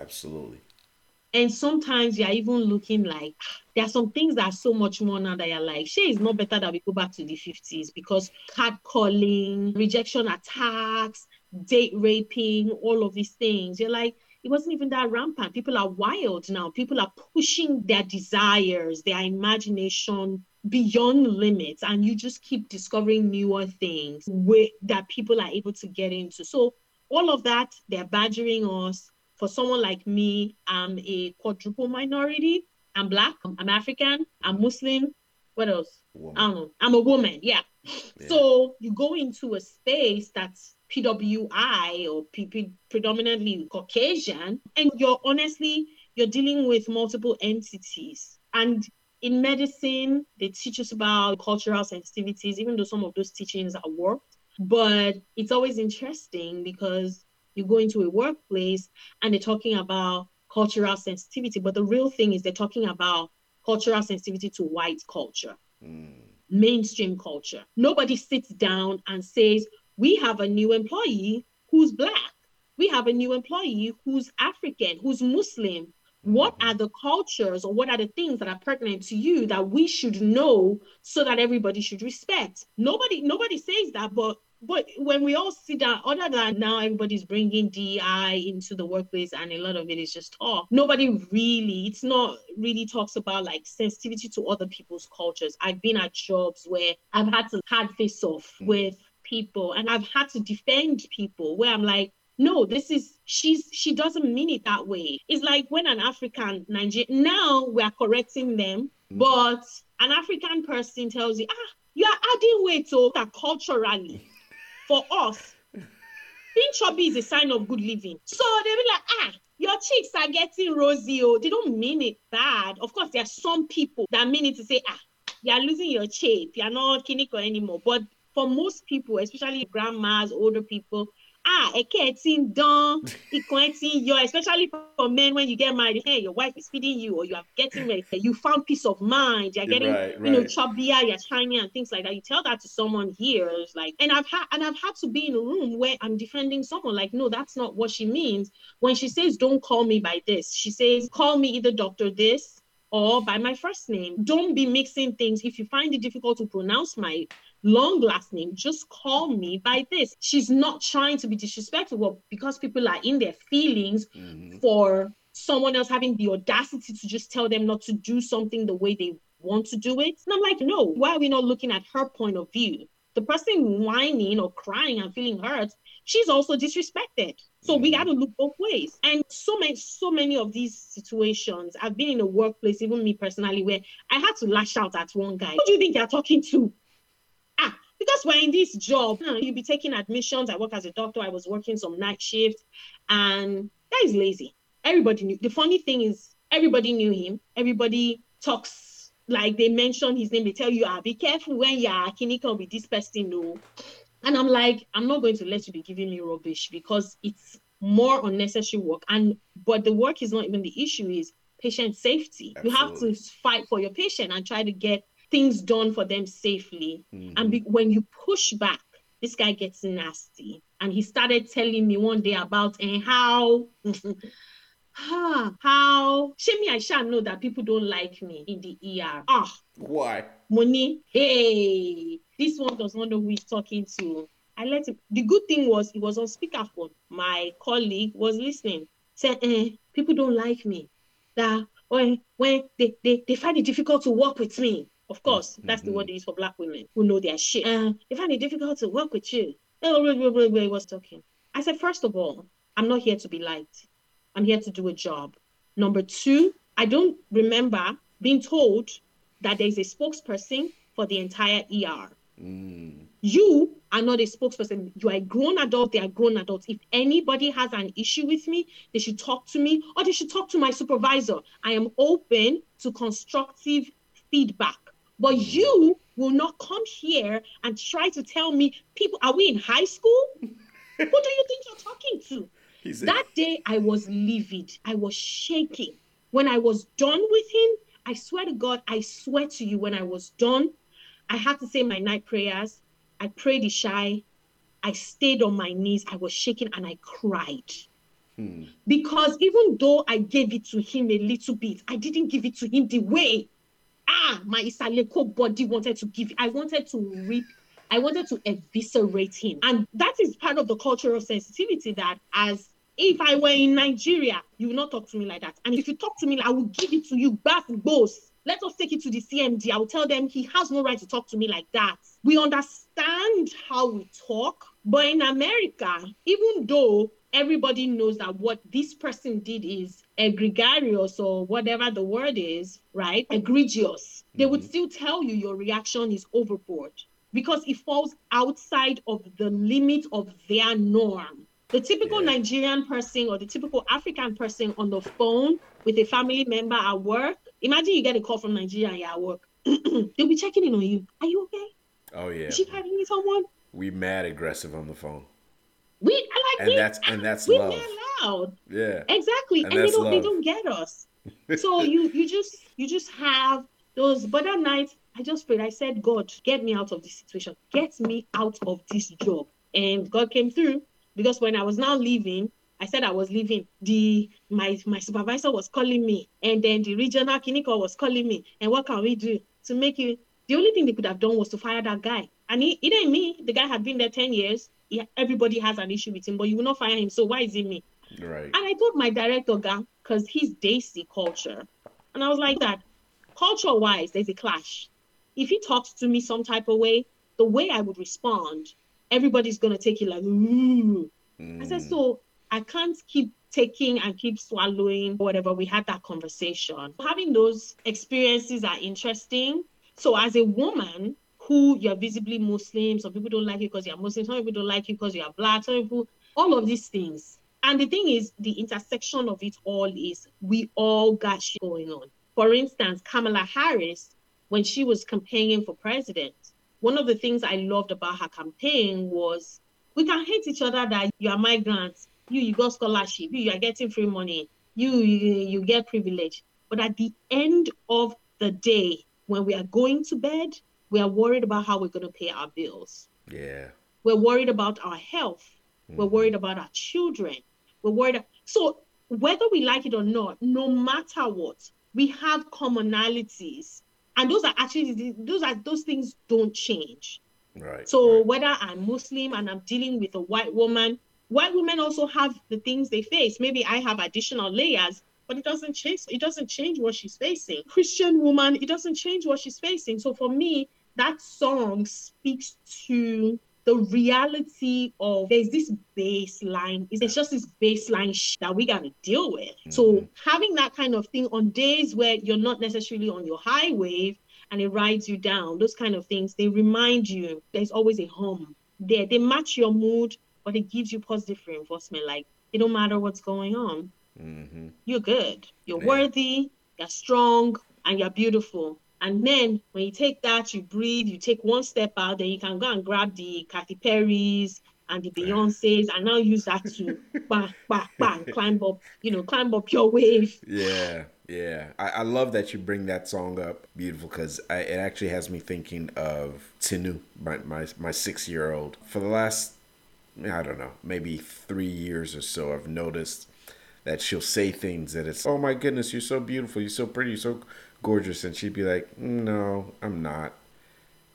Absolutely. And sometimes you're even looking like, there are some things that are so much more now that you're like, shit, it's not better that we go back to the fifties because catcalling, rejection attacks, date raping, all of these things. You're like, it wasn't even that rampant. People are wild now. People are pushing their desires, their imagination beyond limits. And you just keep discovering newer things with, that people are able to get into. So all of that, they're badgering us. For someone like me, I'm a quadruple minority. I'm Black, I'm African, I'm Muslim. What else? Woman. I don't know. I'm a woman, yeah. yeah. So you go into a space that's P W I or P- P- predominantly Caucasian, and you're honestly, you're dealing with multiple entities. And in medicine, they teach us about cultural sensitivities, even though some of those teachings are warped. But it's always interesting because you go into a workplace and they're talking about cultural sensitivity, but the real thing is they're talking about cultural sensitivity to white culture, mm. mainstream culture. Nobody sits down and says, we have a new employee who's Black. We have a new employee who's African, who's Muslim. What are the cultures or what are the things that are pertinent to you that we should know so that everybody should respect? Nobody, nobody says that, but But when we all sit down, other than now everybody's bringing D E I into the workplace and a lot of it is just talk, nobody really, it's not really talks about like sensitivity to other people's cultures. I've been at jobs where I've had to hard face off with people and I've had to defend people where I'm like, no, this is, she's, she doesn't mean it that way. It's like when an African Nigerian, now we are correcting them, but an African person tells you, ah, you are adding weight to culturally. For us, being chubby is a sign of good living. So they'll be like, ah, your cheeks are getting rosy. Oh, they don't mean it bad. Of course, there are some people that mean it to say, ah, you're losing your shape. You're not clinical anymore. But for most people, especially grandmas, older people, ah, eketin don, eketin yo, especially for men when you get married, hey, your wife is feeding you or you are getting ready, you found peace of mind, you're getting, right, right. you know, chubbier, you're shiny and things like that. You tell that to someone here, it's like, and I've had, and I've had to be in a room where I'm defending someone like, no, that's not what she means. When she says, don't call me by this, she says, call me either Doctor this or by my first name. Don't be mixing things. If you find it difficult to pronounce my long last name, just call me by this. She's not trying to be disrespectful, but because people are in their feelings mm-hmm. for someone else having the audacity to just tell them not to do something the way they want to do it. And I'm like, no, why are we not looking at her point of view? The person whining or crying and feeling hurt, she's also disrespected. So mm-hmm. we got to look both ways. And so many, so many of these situations, I've been in a workplace, even me personally, where I had to lash out at one guy. Who do you think you're talking to? Because we're in this job, you'll be taking admissions. I work as a doctor. I was working some night shift, and that is lazy. Everybody knew. The funny thing is, everybody knew him. Everybody talks like they mention his name. They tell you, ah, be careful when you're clinical with this person, no. And I'm like, I'm not going to let you be giving me rubbish because it's more unnecessary work. And but the work is not even the issue. Is patient safety. Absolutely. You have to fight for your patient and try to get things done for them safely. Mm-hmm. And be- when you push back, this guy gets nasty. And he started telling me one day about and how, how, Shemi, I shall know that people don't like me in the E R. Ah, why? Money. Hey, this one does not know who he's talking to. I let him. The good thing was it was on speakerphone. My colleague was listening. Said, eh, people don't like me. That when when they, they, they find it difficult to work with me. Of course, that's mm-hmm. the word they use for black women who know their shit. Uh, they find it difficult to work with you. He was talking. I said, first of all, I'm not here to be liked. I'm here to do a job. Number two, I don't remember being told that there's a spokesperson for the entire E R. Mm. You are not a spokesperson. You are a grown adult. They are grown adults. If anybody has an issue with me, they should talk to me or they should talk to my supervisor. I am open to constructive feedback. But you will not come here and try to tell me, people, are we in high school? Who do you think you're talking to? He's that a- day, I was livid. I was shaking. When I was done with him, I swear to God, I swear to you, when I was done, I had to say my night prayers. I prayed Ishai. I stayed on my knees. I was shaking and I cried. Hmm. Because even though I gave it to him a little bit, I didn't give it to him the way Ah, my Isaleko body wanted to give. I wanted to rip. I wanted to eviscerate him. And that is part of the cultural sensitivity that as if I were in Nigeria, you will not talk to me like that. And if you talk to me, I will give it to you back, boss. Let us take it to the C M D. I will tell them he has no right to talk to me like that. We understand how we talk. But in America, even though everybody knows that what this person did is egregious or whatever the word is, right? Egregious. Mm-hmm. They would still tell you your reaction is overboard because it falls outside of the limit of their norm. The typical yeah. Nigerian person or the typical African person on the phone with a family member at work, imagine you get a call from Nigeria and you're at work. They'll be checking in on you. Are you okay? Oh, yeah. Is she having me someone? We mad aggressive on the phone. We like and we, that's and that's we love. Loud. Yeah, exactly. And, and they don't love. They don't get us. So you you just you just have those. But that night I just prayed. I said, God, get me out of this situation. Get me out of this job. And God came through because when I was now leaving, I said I was leaving. The my my supervisor was calling me, and then the regional clinical was calling me. And what can we do to make you? The only thing they could have done was to fire that guy. And he, it ain't me. The guy had been there ten years. He, everybody has an issue with him, but you will not fire him. So why is it me? Right. And I told my director, because he's Desi culture. And I was like that. Culture-wise, there's a clash. If he talks to me some type of way, the way I would respond, everybody's going to take it like, ooh. Mm. I said, so I can't keep taking and keep swallowing, whatever. We had that conversation. Having those experiences are interesting. So as a woman who you're visibly Muslim, some people don't like you because you're Muslim, some people don't like you because you're Black, some people, all of these things. And the thing is, the intersection of it all is we all got shit going on. For instance, Kamala Harris, when she was campaigning for president, one of the things I loved about her campaign was we can hate each other that you are migrants, you, you got scholarship, you, you are getting free money, you, you, you get privilege. But at the end of the day, when we are going to bed, we are worried about how we're going to pay our bills. Yeah. We're worried about our health. Mm. We're worried about our children. We're worried. So whether we like it or not, no matter what, we have commonalities, and those are actually those are those things don't change. Right. So right. Whether I'm Muslim and I'm dealing with a white woman, white women also have the things they face. Maybe I have additional layers, but it doesn't change. It doesn't change what she's facing. Christian woman, it doesn't change what she's facing. So for me, that song speaks to the reality of there's this baseline. It's just this baseline sh- that we got to deal with. Mm-hmm. So having that kind of thing on days where you're not necessarily on your high wave and it rides you down, those kind of things, they remind you there's always a home there. They match your mood, but it gives you positive reinforcement. Like, it don't matter what's going on. Mm-hmm. You're good. You're yeah. worthy. You're strong. And you're beautiful. And then when you take that, you breathe, you take one step out, then you can go and grab the Katy Perry's and the Beyonce's and now use that to bang, bang, bang, climb up, you know, climb up your wave. Yeah, yeah. I, I love that you bring that song up, Beautiful, because it actually has me thinking of Tinu, my, my, my six-year-old. For the last, I don't know, maybe three years or so, I've noticed that she'll say things that it's, oh my goodness, you're so beautiful, you're so pretty, you're so gorgeous, and she'd be like, no, I'm not.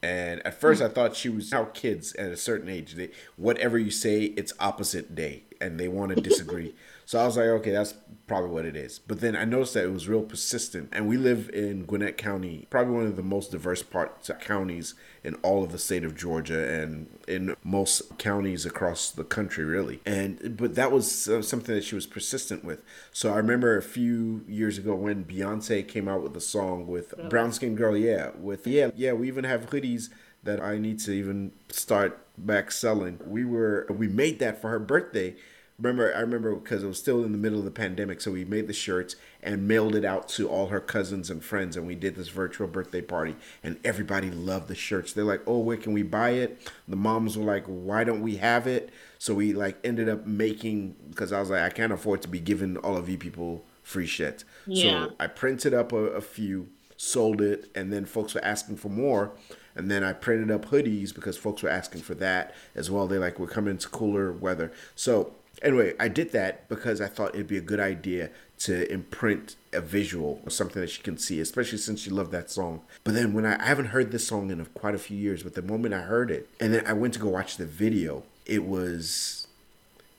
And at first I thought she was how kids at a certain age, they whatever you say, it's opposite day, and they want to disagree. So I was like, okay, that's probably what it is. But then I noticed that it was real persistent, and we live in Gwinnett County, probably one of the most diverse parts counties in all of the state of Georgia and in most counties across the country, really. And but that was something that she was persistent with. So I remember a few years ago when Beyonce came out with a song with oh. Brown Skin Girl, yeah, with yeah, yeah, we even have hoodies that I need to even start back selling. We were we made that for her birthday. Remember, I remember because it was still in the middle of the pandemic, so we made the shirts and mailed it out to all her cousins and friends, and we did this virtual birthday party, and everybody loved the shirts. They're like, oh, where can we buy it? The moms were like, why don't we have it? So we like ended up making, because I was like, I can't afford to be giving all of you people free shit. Yeah. So I printed up a, a few, sold it, and then folks were asking for more. And then I printed up hoodies because folks were asking for that as well. They're like, we're coming into cooler weather. So anyway, I did that because I thought it'd be a good idea to imprint a visual or something that she can see, especially since she loved that song. But then when I, I haven't heard this song in quite a few years, but the moment I heard it and then I went to go watch the video, it was,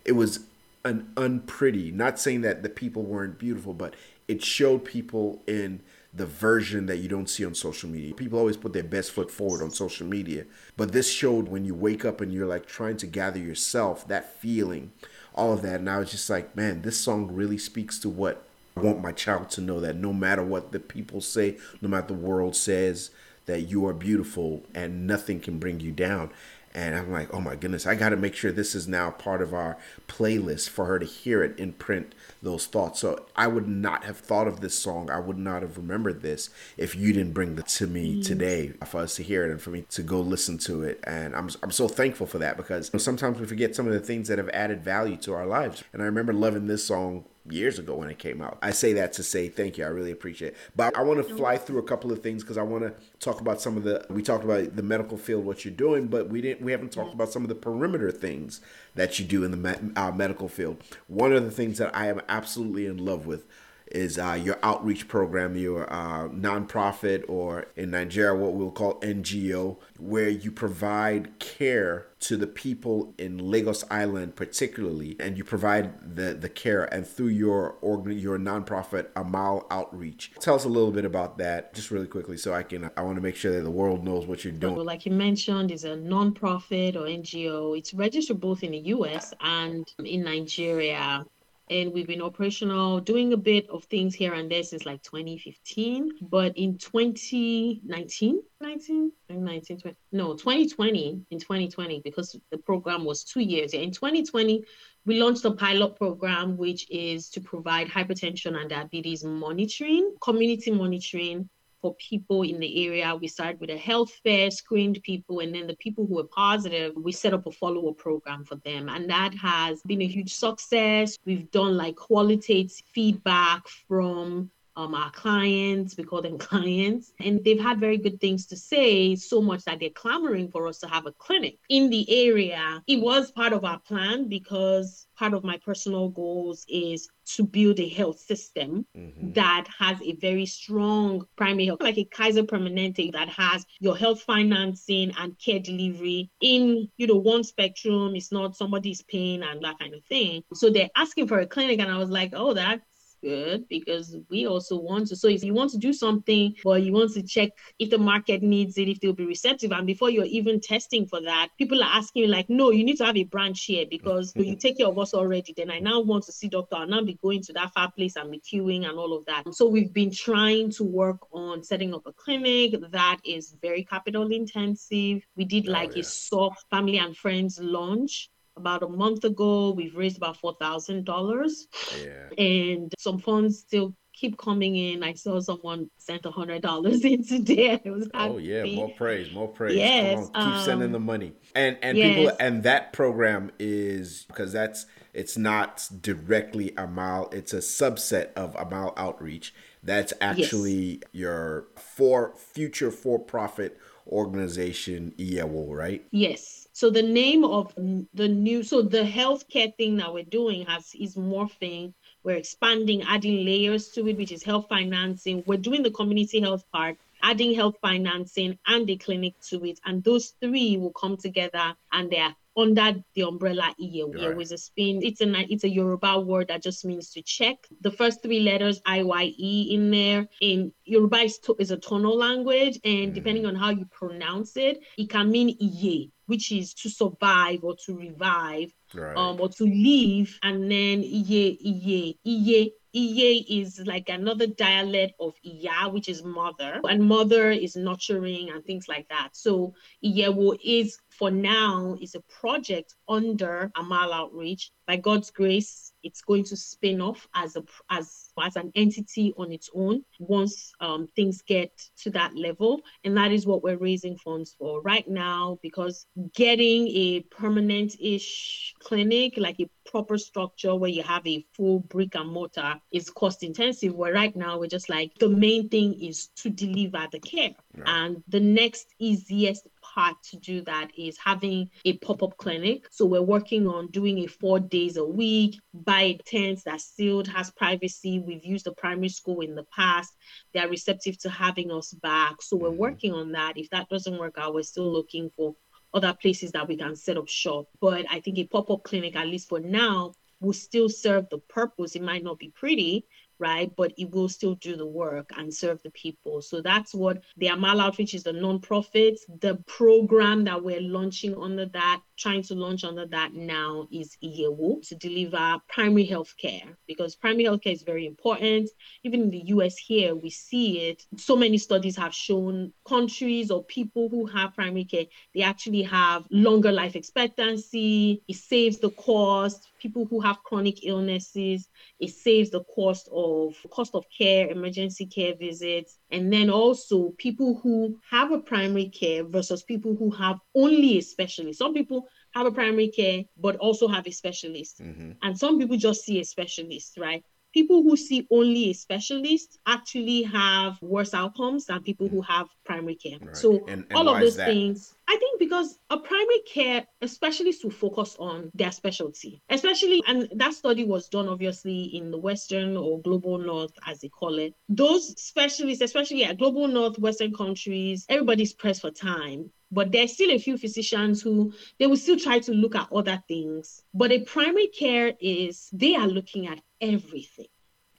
it was an unpretty, not saying that the people weren't beautiful, but it showed people in the version that you don't see on social media. People always put their best foot forward on social media, but this showed when you wake up and you're like trying to gather yourself, that feeling, all of that. And I was just like, man, this song really speaks to what I want my child to know, that no matter what the people say, no matter what the world says, that you are beautiful and nothing can bring you down. And I'm like, oh my goodness, I got to make sure this is now part of our playlist for her to hear it and print those thoughts. So I would not have thought of this song. I would not have remembered this if you didn't bring it to me today for us to hear it and for me to go listen to it. And I'm I'm so thankful for that, because sometimes we forget some of the things that have added value to our lives. And I remember loving this song years ago when it came out. I say that to say thank you. I really appreciate it. But I want to fly through a couple of things because I want to talk about some of the, we talked about the medical field, what you're doing, but we didn't, we haven't talked about some of the perimeter things that you do in the uh, medical field. One of the things that I am absolutely in love with is uh, your outreach program, your uh, nonprofit, or in Nigeria, what we'll call N G O, where you provide care to the people in Lagos Island particularly, and you provide the, the care, and through your organ, your nonprofit Amal Outreach. Tell us a little bit about that, just really quickly, so I can, I want to make sure that the world knows what you're doing. So like you mentioned, it's a nonprofit or N G O. It's registered both in the U S and in Nigeria. And we've been operational, doing a bit of things here and there since like twenty fifteen. But in twenty nineteen, nineteen, nineteen, twenty, no, twenty twenty, in twenty twenty, because the program was two years. In twenty twenty, we launched a pilot program, which is to provide hypertension and diabetes monitoring, community monitoring for people in the area. We started with a health fair, screened people, and then the people who were positive, we set up a follow-up program for them. And that has been a huge success. We've done like qualitative feedback from um, our clients, we call them clients, and they've had very good things to say, so much that they're clamoring for us to have a clinic in the area. It was part of our plan because part of my personal goals is to build a health system mm-hmm. that has a very strong primary health, like a Kaiser Permanente, that has your health financing and care delivery in, you know, one spectrum. It's not somebody's pain and that kind of thing. So they're asking for a clinic, and I was like, oh, that's good, because we also want to. So if you want to do something, or you want to check if the market needs it, if they'll be receptive, and before you're even testing for that, people are asking you like, no, you need to have a branch here because you take care of us already. Then I now want to see doctor, I'll now be going to that far place and be queuing and all of that. So we've been trying to work on setting up a clinic that is very capital intensive. We did like oh, yeah. a soft family and friends launch about a month ago. We've raised about four thousand dollars, yeah. and some funds still keep coming in. I saw someone sent one hundred dollars in today. It was oh yeah, me. more praise, more praise. Yes, on, keep um, sending the money. And and yes. people and that program is because that's it's not directly Amal. It's a subset of Amal Outreach. That's actually yes. your for future for-profit organization, E W O, right? Yes. So the name of the new, so the healthcare thing that we're doing has is morphing. We're expanding, adding layers to it, which is health financing. We're doing the community health part, adding health financing and the clinic to it. And those three will come together, and they are under the umbrella I Y E W I, right. with a spin. It's a it's a Yoruba word that just means to check. The first three letters I Y E in there. In Yoruba is, to, is a tonal language, and mm. depending on how you pronounce it, it can mean iye, which is to survive or to revive, right. um, or to live. And then iye iye iye. Iye is like another dialect of iya, which is mother, and mother is nurturing and things like that. So I Y E W I is, for now, is a project under Amal Outreach. By God's grace, it's going to spin off as a as, as an entity on its own once um, things get to that level. And that is what we're raising funds for right now, because getting a permanent-ish clinic, like a proper structure where you have a full brick and mortar, is cost intensive. Where right now we're just like, the main thing is to deliver the care. Yeah. And the next easiest part to do that is having a pop-up clinic. So we're working on doing a four days a week, by tents that's sealed, has privacy. We've used the primary school in the past. They're receptive to having us back. So we're working on that. If that doesn't work out, we're still looking for other places that we can set up shop. But I think a pop-up clinic, at least for now, will still serve the purpose. It might not be pretty, right? But it will still do the work and serve the people. So that's what the Amal Outreach is, the nonprofit. The program that we're launching under that, trying to launch under that now, is I Y E W I, to deliver primary health care, because primary health care is very important. Even in the U S here, we see it. So many studies have shown countries or people who have primary care, they actually have longer life expectancy. It saves the cost. People who have chronic illnesses, it saves the cost of cost of care, emergency care visits. And then also people who have a primary care versus people who have only a specialist. Some people have a primary care, but also have a specialist. Mm-hmm. And some people just see a specialist, right? People who see only a specialist actually have worse outcomes than people who have primary care. Right. So and, and all of those things, I think, because because a primary care specialist will focus on their specialty, especially, and that study was done obviously in the Western or Global North, as they call it. Those specialists, especially at Global North, Western countries, everybody's pressed for time. But there's still a few physicians who, they will still try to look at other things. But a primary care is, they are looking at everything.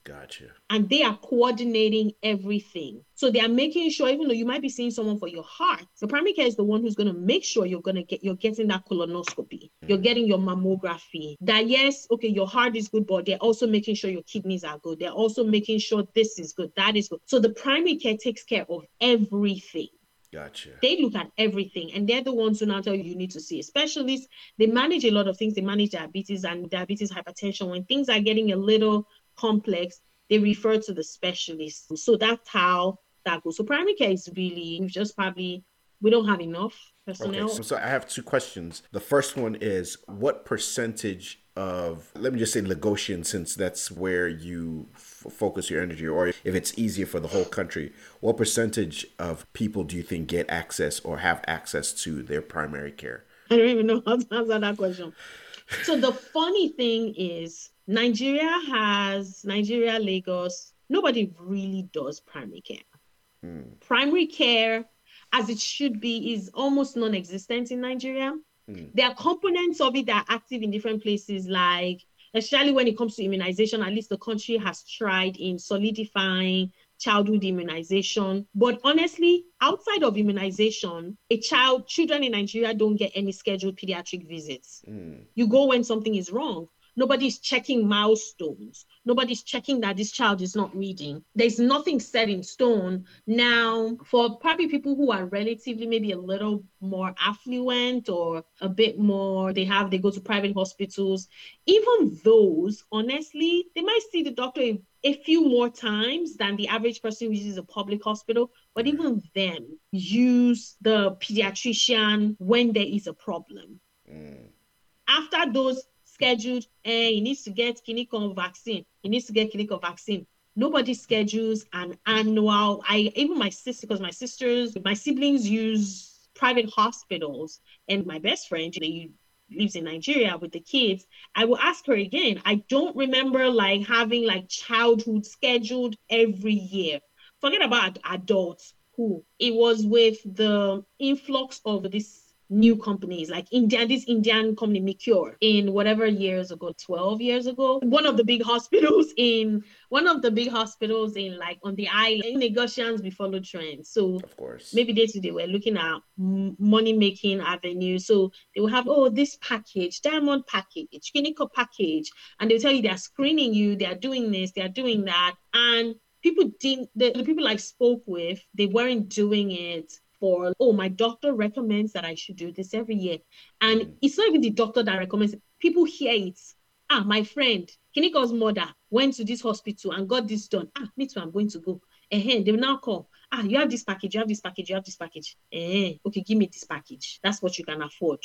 Gotcha. And they are coordinating everything. So they are making sure, even though you might be seeing someone for your heart, the primary care is the one who's going to make sure you're going to get, you're getting that colonoscopy, mm. you're getting your mammography, that yes, okay, your heart is good, but they're also making sure your kidneys are good. They're also making sure this is good, that is good. So the primary care takes care of everything. Gotcha. They look at everything, and they're the ones who now tell you you need to see a specialist. They manage a lot of things. They manage diabetes and diabetes hypertension. When things are getting a little complex, they refer to the specialist. So that's how that goes. So primary care is really, we've just probably, we don't have enough personnel. Okay, so, so I have two questions. The first one is, what percentage of, let me just say Lagosian, since that's where you f- focus your energy, or if it's easier for the whole country, what percentage of people do you think get access or have access to their primary care? I don't even know how to answer that question. So the funny thing is, Nigeria has, Nigeria, Lagos, nobody really does primary care. Mm. Primary care, as it should be, is almost non-existent in Nigeria. Mm. There are components of it that are active in different places, like, especially when it comes to immunization, at least the country has tried in solidifying childhood immunization. But honestly, outside of immunization, a child, children in Nigeria don't get any scheduled pediatric visits. Mm. You go when something is wrong. Nobody's checking milestones. Nobody's checking that this child is not reading. There's nothing set in stone. Now, for probably people who are relatively maybe a little more affluent or a bit more, they have, they go to private hospitals. Even those, honestly, they might see the doctor a, a few more times than the average person who uses a public hospital. But even them use the pediatrician when there is a problem. Mm. After those scheduled, eh, he needs to get clinical vaccine. He needs to get clinical vaccine. Nobody schedules an annual. I even my sister, because my sisters, my siblings use private hospitals, and my best friend, she lives in Nigeria with the kids. I will ask her again. I don't remember like having like childhood scheduled every year. Forget about adults. Who it was with the influx of this. New companies like India, this Indian company, Mercure, in whatever years ago, twelve years ago, one of the big hospitals in, one of the big hospitals in like on the island, in Lagosians, we follow trends. So of course, maybe day to day, we're looking at money-making avenues. So they will have, oh, this package, diamond package, clinical package. And they'll tell you they're screening you, they're doing this, they're doing that. And people didn't, the, the people I spoke with, they weren't doing it. For, oh, my doctor recommends that I should do this every year. And mm. it's not even the doctor that recommends it. People hear it. Ah, my friend, Kiniko's mother went to this hospital and got this done. Ah, me too, I'm going to go. Uh-huh. They will now call. Ah, you have this package, you have this package, you have this package. Uh-huh. Okay, give me this package. That's what you can afford.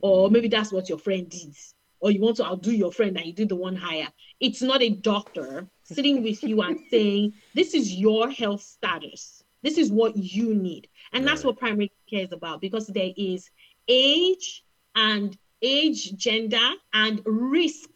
Or maybe that's what your friend did. Or you want to outdo your friend and you do the one higher. It's not a doctor sitting with you and saying, this is your health status. This is what you need. And that's what primary care is about, because there is age and age, gender, and risk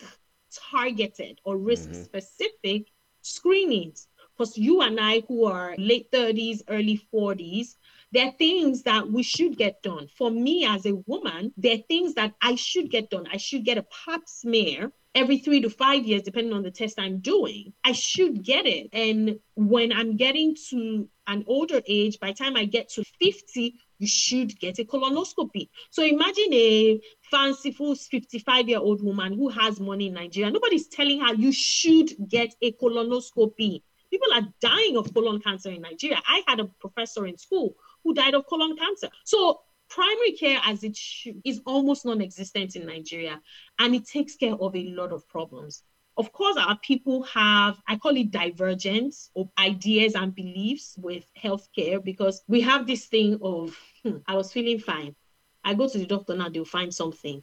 targeted or risk specific mm-hmm. screenings. Because you and I who are late thirties, early forties, there are things that we should get done. For me as a woman, there are things that I should get done. I should get a pap smear every three to five years, depending on the test I'm doing. I should get it. And when I'm getting to an older age, by the time I get to fifty, you should get a colonoscopy. So imagine a fanciful fifty-five-year-old woman who has money in Nigeria. Nobody's telling her you should get a colonoscopy. People are dying of colon cancer in Nigeria. I had a professor in school who died of colon cancer. So primary care, as it should, is almost non-existent in Nigeria, and it takes care of a lot of problems. Of course, our people have, I call it divergence of ideas and beliefs with healthcare, because we have this thing of, hmm, I was feeling fine. I go to the doctor now, they'll find something.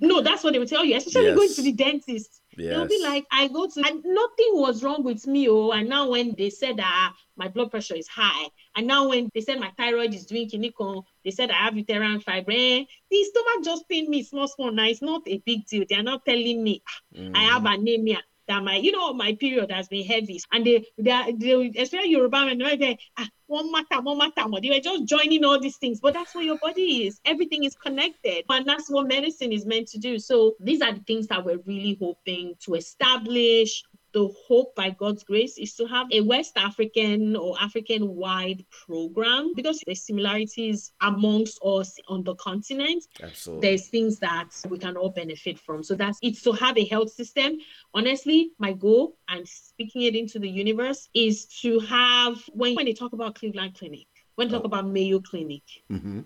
No, that's what they will tell you, especially yes. Going to the dentist. Yes. They'll be like, I go to, and nothing was wrong with me. Oh, and now when they said that my blood pressure is high, and now when they said my thyroid is doing clinical, they said I have uterine fibrin. The stomach just pain me small, small. Now it's not a big deal. They are not telling me mm. I have anemia. That my, you know, my period has been heavy, and they, they, they especially Yoruba men, they were like, ah, one matter, one matter, they were just joining all these things. But that's what your body is. Everything is connected, and that's what medicine is meant to do. So these are the things that we're really hoping to establish. The hope, by God's grace, is to have a West African or African-wide program, because there's similarities amongst us on the continent. Absolutely. There's things that we can all benefit from. So that's it's to have a health system. Honestly, my goal, and speaking it into the universe, is to have, when, when they talk about Cleveland Clinic, when they oh. talk about Mayo Clinic, mm-hmm.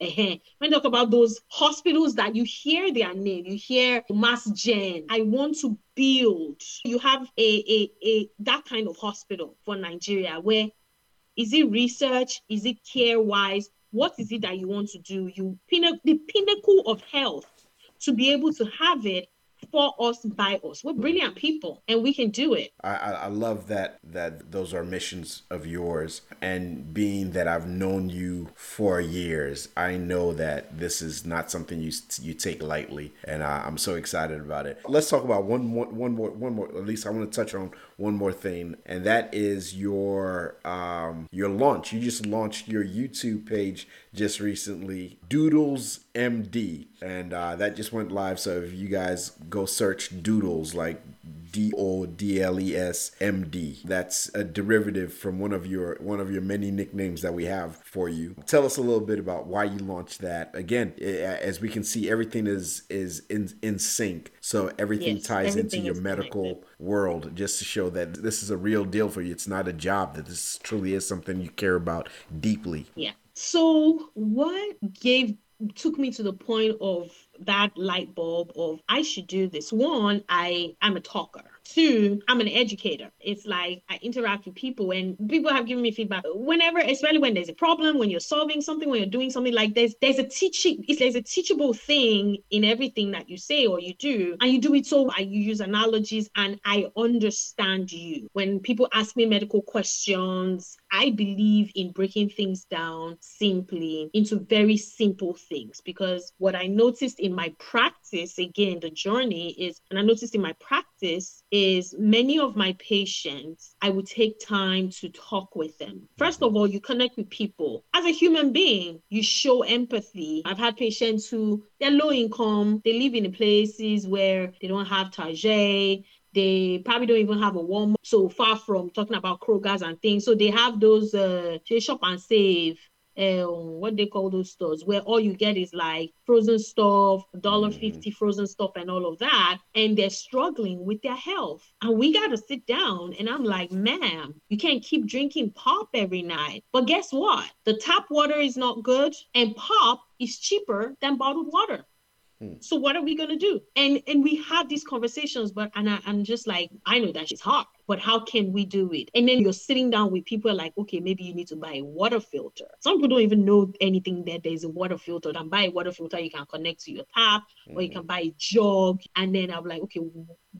Uh-huh. When I talk about those hospitals that you hear their name, you hear Mass Gen. I want to build. You have a, a, a that kind of hospital for Nigeria, where is it research? Is it care-wise? What is it that you want to do? You pin- the pinnacle of health, to be able to have it for us, by us. We're brilliant people, and we can do it. I, I love that that those are missions of yours. And being that I've known you for years, I know that this is not something you you take lightly, and I, I'm so excited about it. Let's talk about one more, one more, one more. At least I want to touch on one more thing, and that is your um your launch. You just launched your YouTube page just recently, Doodles M D, and uh, that just went live. So if you guys go search Doodles, like D O D L E S M D, that's a derivative from one of your one of your many nicknames that we have for you. Tell us a little bit about why you launched that. Again, as we can see, everything is is in, in sync. So everything yes, ties everything into your medical connected. World, just to show that this is a real deal for you. It's not a job. That this truly is something you care about deeply. Yeah. So what gave took me to the point of that light bulb of I should do this? One, I am a talker. Two, I'm an educator. It's like I interact with people, and people have given me feedback whenever, especially when there's a problem, when you're solving something, when you're doing something, like there's there's a teaching, it's there's a teachable thing in everything that you say or you do, and you do it so you use analogies, and I understand you. When people ask me medical questions, I believe in breaking things down simply into very simple things, because what I noticed in my practice, again, the journey is, and I noticed in my practice is many of my patients, I would take time to talk with them. First of all, you connect with people. As a human being, you show empathy. I've had patients who, they're low income, they live in places where they don't have Target, they probably don't even have a Walmart, so far from talking about Kroger's and things. So they have those, uh, they shop and save. Uh, what they call those stores where all you get is like frozen stuff, one dollar fifty frozen stuff and all of that, and they're struggling with their health, and we got to sit down, and I'm like, ma'am, you can't keep drinking pop every night. But guess what? The tap water is not good, and pop is cheaper than bottled water. So what are we going to do? And and we have these conversations, but and I, I'm just like, I know that she's hard, but how can we do it? And then you're sitting down with people like, okay, maybe you need to buy a water filter. Some people don't even know anything that there's a water filter. Then buy a water filter, you can connect to your tap, mm-hmm. or you can buy a jug. And then I'm like, okay,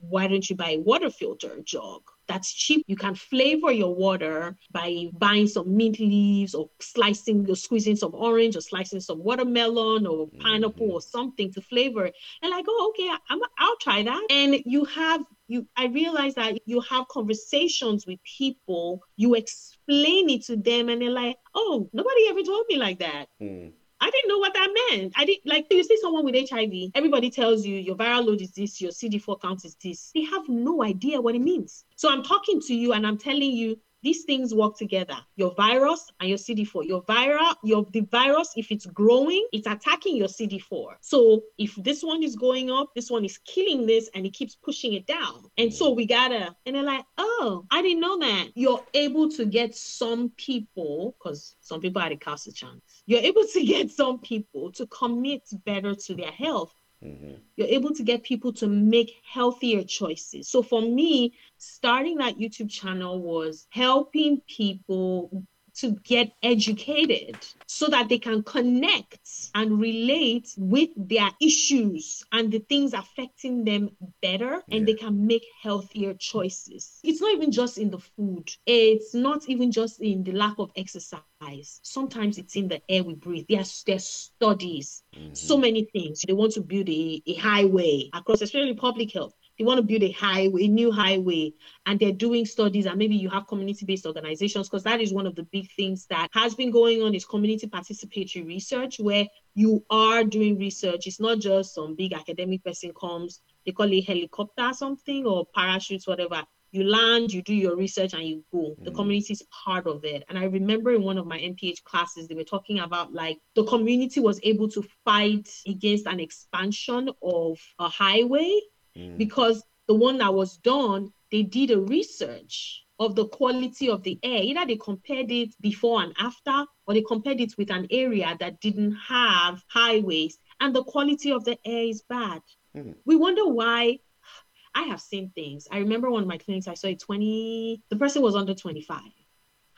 why don't you buy a water filter jug? That's cheap. You can flavor your water by buying some mint leaves, or slicing or squeezing some orange, or slicing some watermelon or pineapple, mm-hmm. or something to flavor it. And like, oh, okay, I'm, I'll try that. And you have, you, I realized that you have conversations with people, you explain it to them, and they're like, oh, nobody ever told me like that. Mm. I didn't know what that meant. I didn't, like, you see someone with H I V, everybody tells you your viral load is this, your C D four count is this. They have no idea what it means. So I'm talking to you and I'm telling you, these things work together. Your virus and your C D four. Your viral, your the virus, if it's growing, it's attacking your C D four. So if this one is going up, this one is killing this, and it keeps pushing it down. And so we gotta, and they're like, oh, I didn't know that. You're able to get some people, because some people are recalcitrant, you're able to get some people to commit better to their health. Mm-hmm. You're able to get people to make healthier choices. So for me, starting that YouTube channel was helping people to get educated so that they can connect and relate with their issues and the things affecting them better, and yeah. they can make healthier choices. It's not even just in the food. It's not even just in the lack of exercise. Sometimes it's in the air we breathe. There's, there's studies, mm-hmm. so many things. They want to build a, a highway across, especially public health. They want to build a highway, a new highway, and they're doing studies, and maybe you have community-based organizations, because that is one of the big things that has been going on is community participatory research, where you are doing research. It's not just some big academic person comes, they call it helicopter or something, or parachutes, whatever. You land, you do your research, and you go. Mm. The community is part of it. And I remember in one of my M P H classes, they were talking about, like, the community was able to fight against an expansion of a highway, Mm. because the one that was done, they did a research of the quality of the air. Either they compared it before and after, or they compared it with an area that didn't have highways, and the quality of the air is bad. Mm. We wonder why. I have seen things. I remember one of my clinics, I saw a twenty, the person was under twenty-five,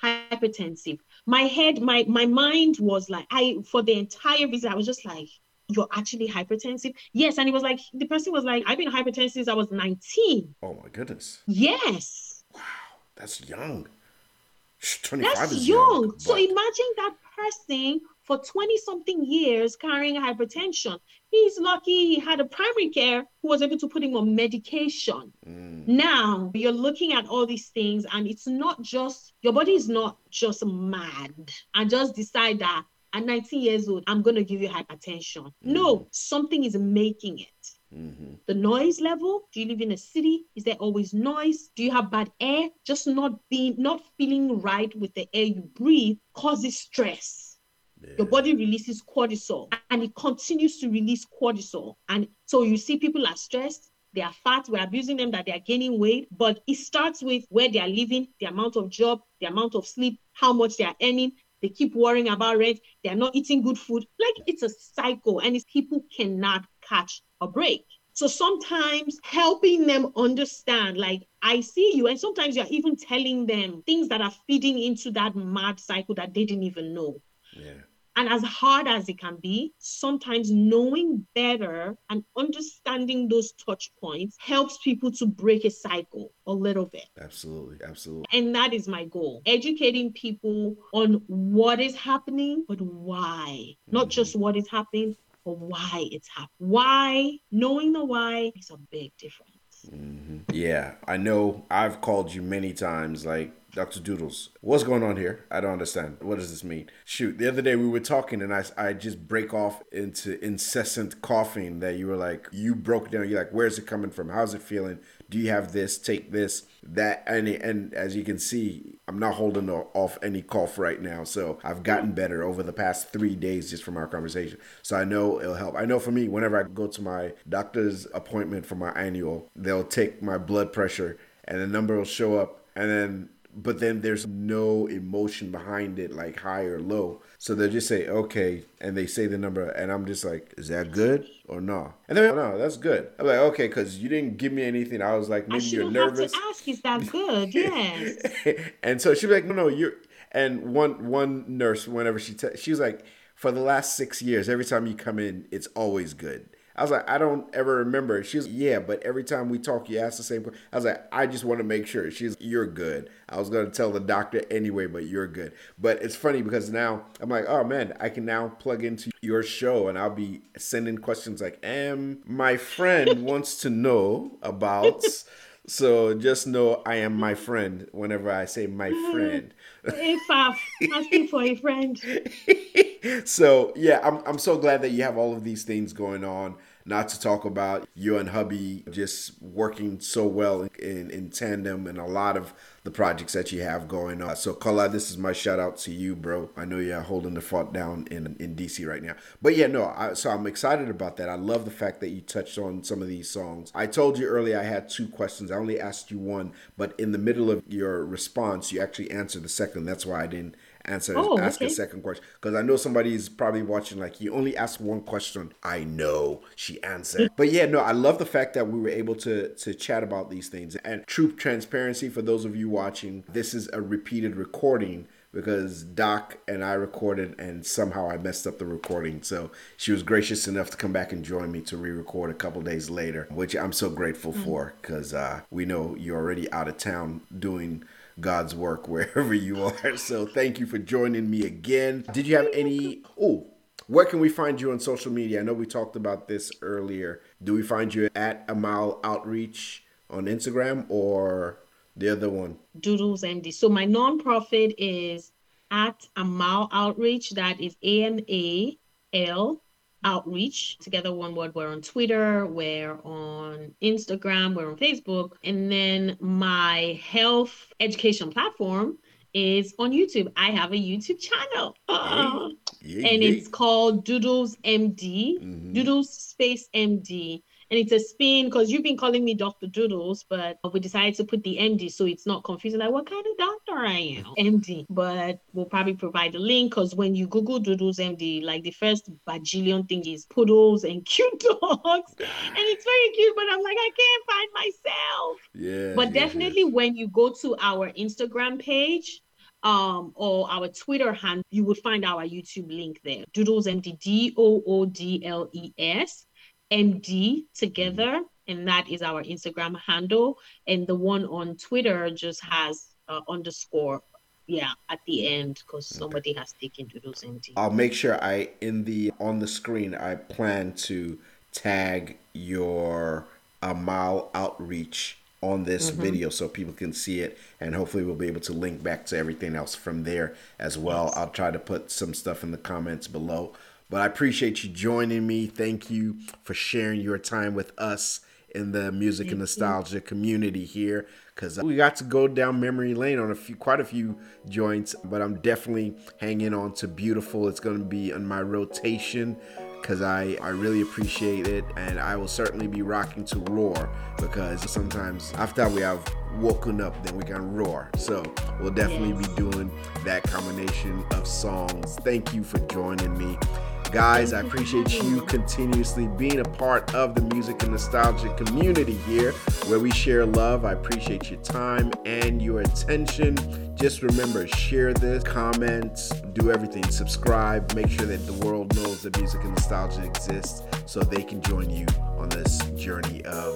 hypertensive. My head, my, my mind was like, I, for the entire visit, I was just like, you're actually hypertensive? Yes. And it was like, the person was like, I've been hypertensive since I was nineteen. Oh my goodness. Yes. Wow. That's young. twenty-five That's is young. young. So imagine that person for twenty something years carrying hypertension. He's lucky he had a primary care who was able to put him on medication. Mm. Now you're looking at all these things, and it's not just, your body is not just mad and just decide that at nineteen years old, I'm going to give you hypertension. Mm-hmm. No, something is making it. Mm-hmm. The noise level. Do you live in a city? Is there always noise? Do you have bad air? Just not being, not feeling right with the air you breathe causes stress. Yeah. Your body releases cortisol, and it continues to release cortisol. And so you see people are stressed. They are fat, we're abusing them, that they are gaining weight. But it starts with where they are living, the amount of job, the amount of sleep, how much they are earning. They keep worrying about rent. They are not eating good food. Like, it's a cycle, and it's, people cannot catch a break. So sometimes helping them understand, like, I see you. And sometimes you're even telling them things that are feeding into that mad cycle that they didn't even know. Yeah. And as hard as it can be, sometimes knowing better and understanding those touch points helps people to break a cycle a little bit. Absolutely, absolutely. And that is my goal, educating people on what is happening, but why. Mm-hmm. Not just what is happening, but why it's happening. Why, knowing the why makes a big difference. Mm-hmm. Yeah, I know I've called you many times, like, Doctor Doodles, what's going on here? I don't understand. What does this mean? Shoot, the other day we were talking, and I, I just break off into incessant coughing that you were like, you broke down. You're like, where's it coming from? How's it feeling? Do you have this? Take this, that. And, and as you can see, I'm not holding off any cough right now. So I've gotten better over the past three days just from our conversation. So I know it'll help. I know for me, whenever I go to my doctor's appointment for my annual, they'll take my blood pressure, and the number will show up. And then But then there's no emotion behind it, like high or low. So they'll just say, okay. And they say the number, and I'm just like, is that good or no? And they're like, oh, no, that's good. I'm like, okay, because you didn't give me anything. I was like, maybe you're nervous. I shouldn't have to ask, is that good? Yes. And so she'd be like, no, no, you're. And one one nurse, whenever she, te- she was like, for the last six years, every time you come in, it's always good. I was like, I don't ever remember. She's like, yeah, but every time we talk, you ask the same question. I was like, I just want to make sure. She's, you're good. I was going to tell the doctor anyway, but you're good. But it's funny because now I'm like, oh man, I can now plug into your show, and I'll be sending questions like, um, my friend wants to know about... So just know I am my friend whenever I say my friend. If I'm asking for a friend. So yeah, I'm I'm so glad that you have all of these things going on. Not to talk about you and hubby just working so well in, in tandem and a lot of the projects that you have going on. So Kola, this is my shout out to you, bro. I know you're holding the fort down in, in D C right now. But yeah, no, I, so I'm excited about that. I love the fact that you touched on some of these songs. I told you earlier I had two questions. I only asked you one, but in the middle of your response, you actually answered the second. That's why I didn't answer oh, ask okay. a second question, because I know somebody's probably watching like, you only asked one question. I know she answered. But yeah, no, I love the fact that we were able to to chat about these things. And true transparency for those of you watching, this is a repeated recording because Doc and I recorded and somehow I messed up the recording. So she was gracious enough to come back and join me to re-record a couple days later, which I'm so grateful mm-hmm. for, because uh, we know you're already out of town doing God's work wherever you are. So thank you for joining me again. Did you have any... Oh, where can we find you on social media? I know we talked about this earlier. Do we find you at Amal Outreach on Instagram or... the other one? Doodles M D. So my nonprofit is at Amal Outreach. That is A M A L Outreach. Together, one word. We're on Twitter. We're on Instagram. We're on Facebook. And then my health education platform is on YouTube. I have a YouTube channel. Oh. Hey. Yeah, and yeah. It's called Doodles M D. Mm-hmm. Doodles space M D. And it's a spin because you've been calling me Doctor Doodles, but we decided to put the M D so it's not confusing. Like, what kind of doctor I am? M D. But we'll probably provide a link because when you Google Doodles M D, like the first bajillion thing is poodles and cute dogs. And it's very cute, but I'm like, I can't find myself. Yeah. But yeah, definitely yeah. when you go to our Instagram page, Um, or our Twitter handle, you would find our YouTube link there. Doodles M D, D O O D L E S, M D together. And that is our Instagram handle. And the one on Twitter just has uh, underscore, yeah, at the end, because somebody okay. has taken Doodles M D. I'll make sure I, in the, on the screen, I plan to tag your Amal Outreach on this mm-hmm. video so people can see it, and hopefully we'll be able to link back to everything else from there as well. Yes. I'll try to put some stuff in the comments below, but I appreciate you joining me. Thank you for sharing your time with us in the music Thank and nostalgia you. community here, because we got to go down memory lane on a few, quite a few joints, but I'm definitely hanging on to Beautiful. It's going to be on my rotation, because I, I really appreciate it, and I will certainly be rocking to Roar, because sometimes after we have woken up, then we can roar. So we'll definitely yes. be doing that combination of songs. Thank you for joining me. Guys, I appreciate you continuously being a part of the music and nostalgia community here where we share love. I appreciate your time and your attention. Just remember, share this, comment, do everything, subscribe, make sure that the world knows that music and nostalgia exists so they can join you on this journey of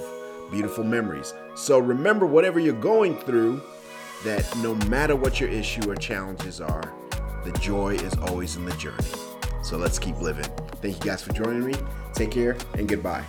beautiful memories. So remember, whatever you're going through, that no matter what your issue or challenges are, the joy is always in the journey. So let's keep living. Thank you guys for joining me. Take care and goodbye.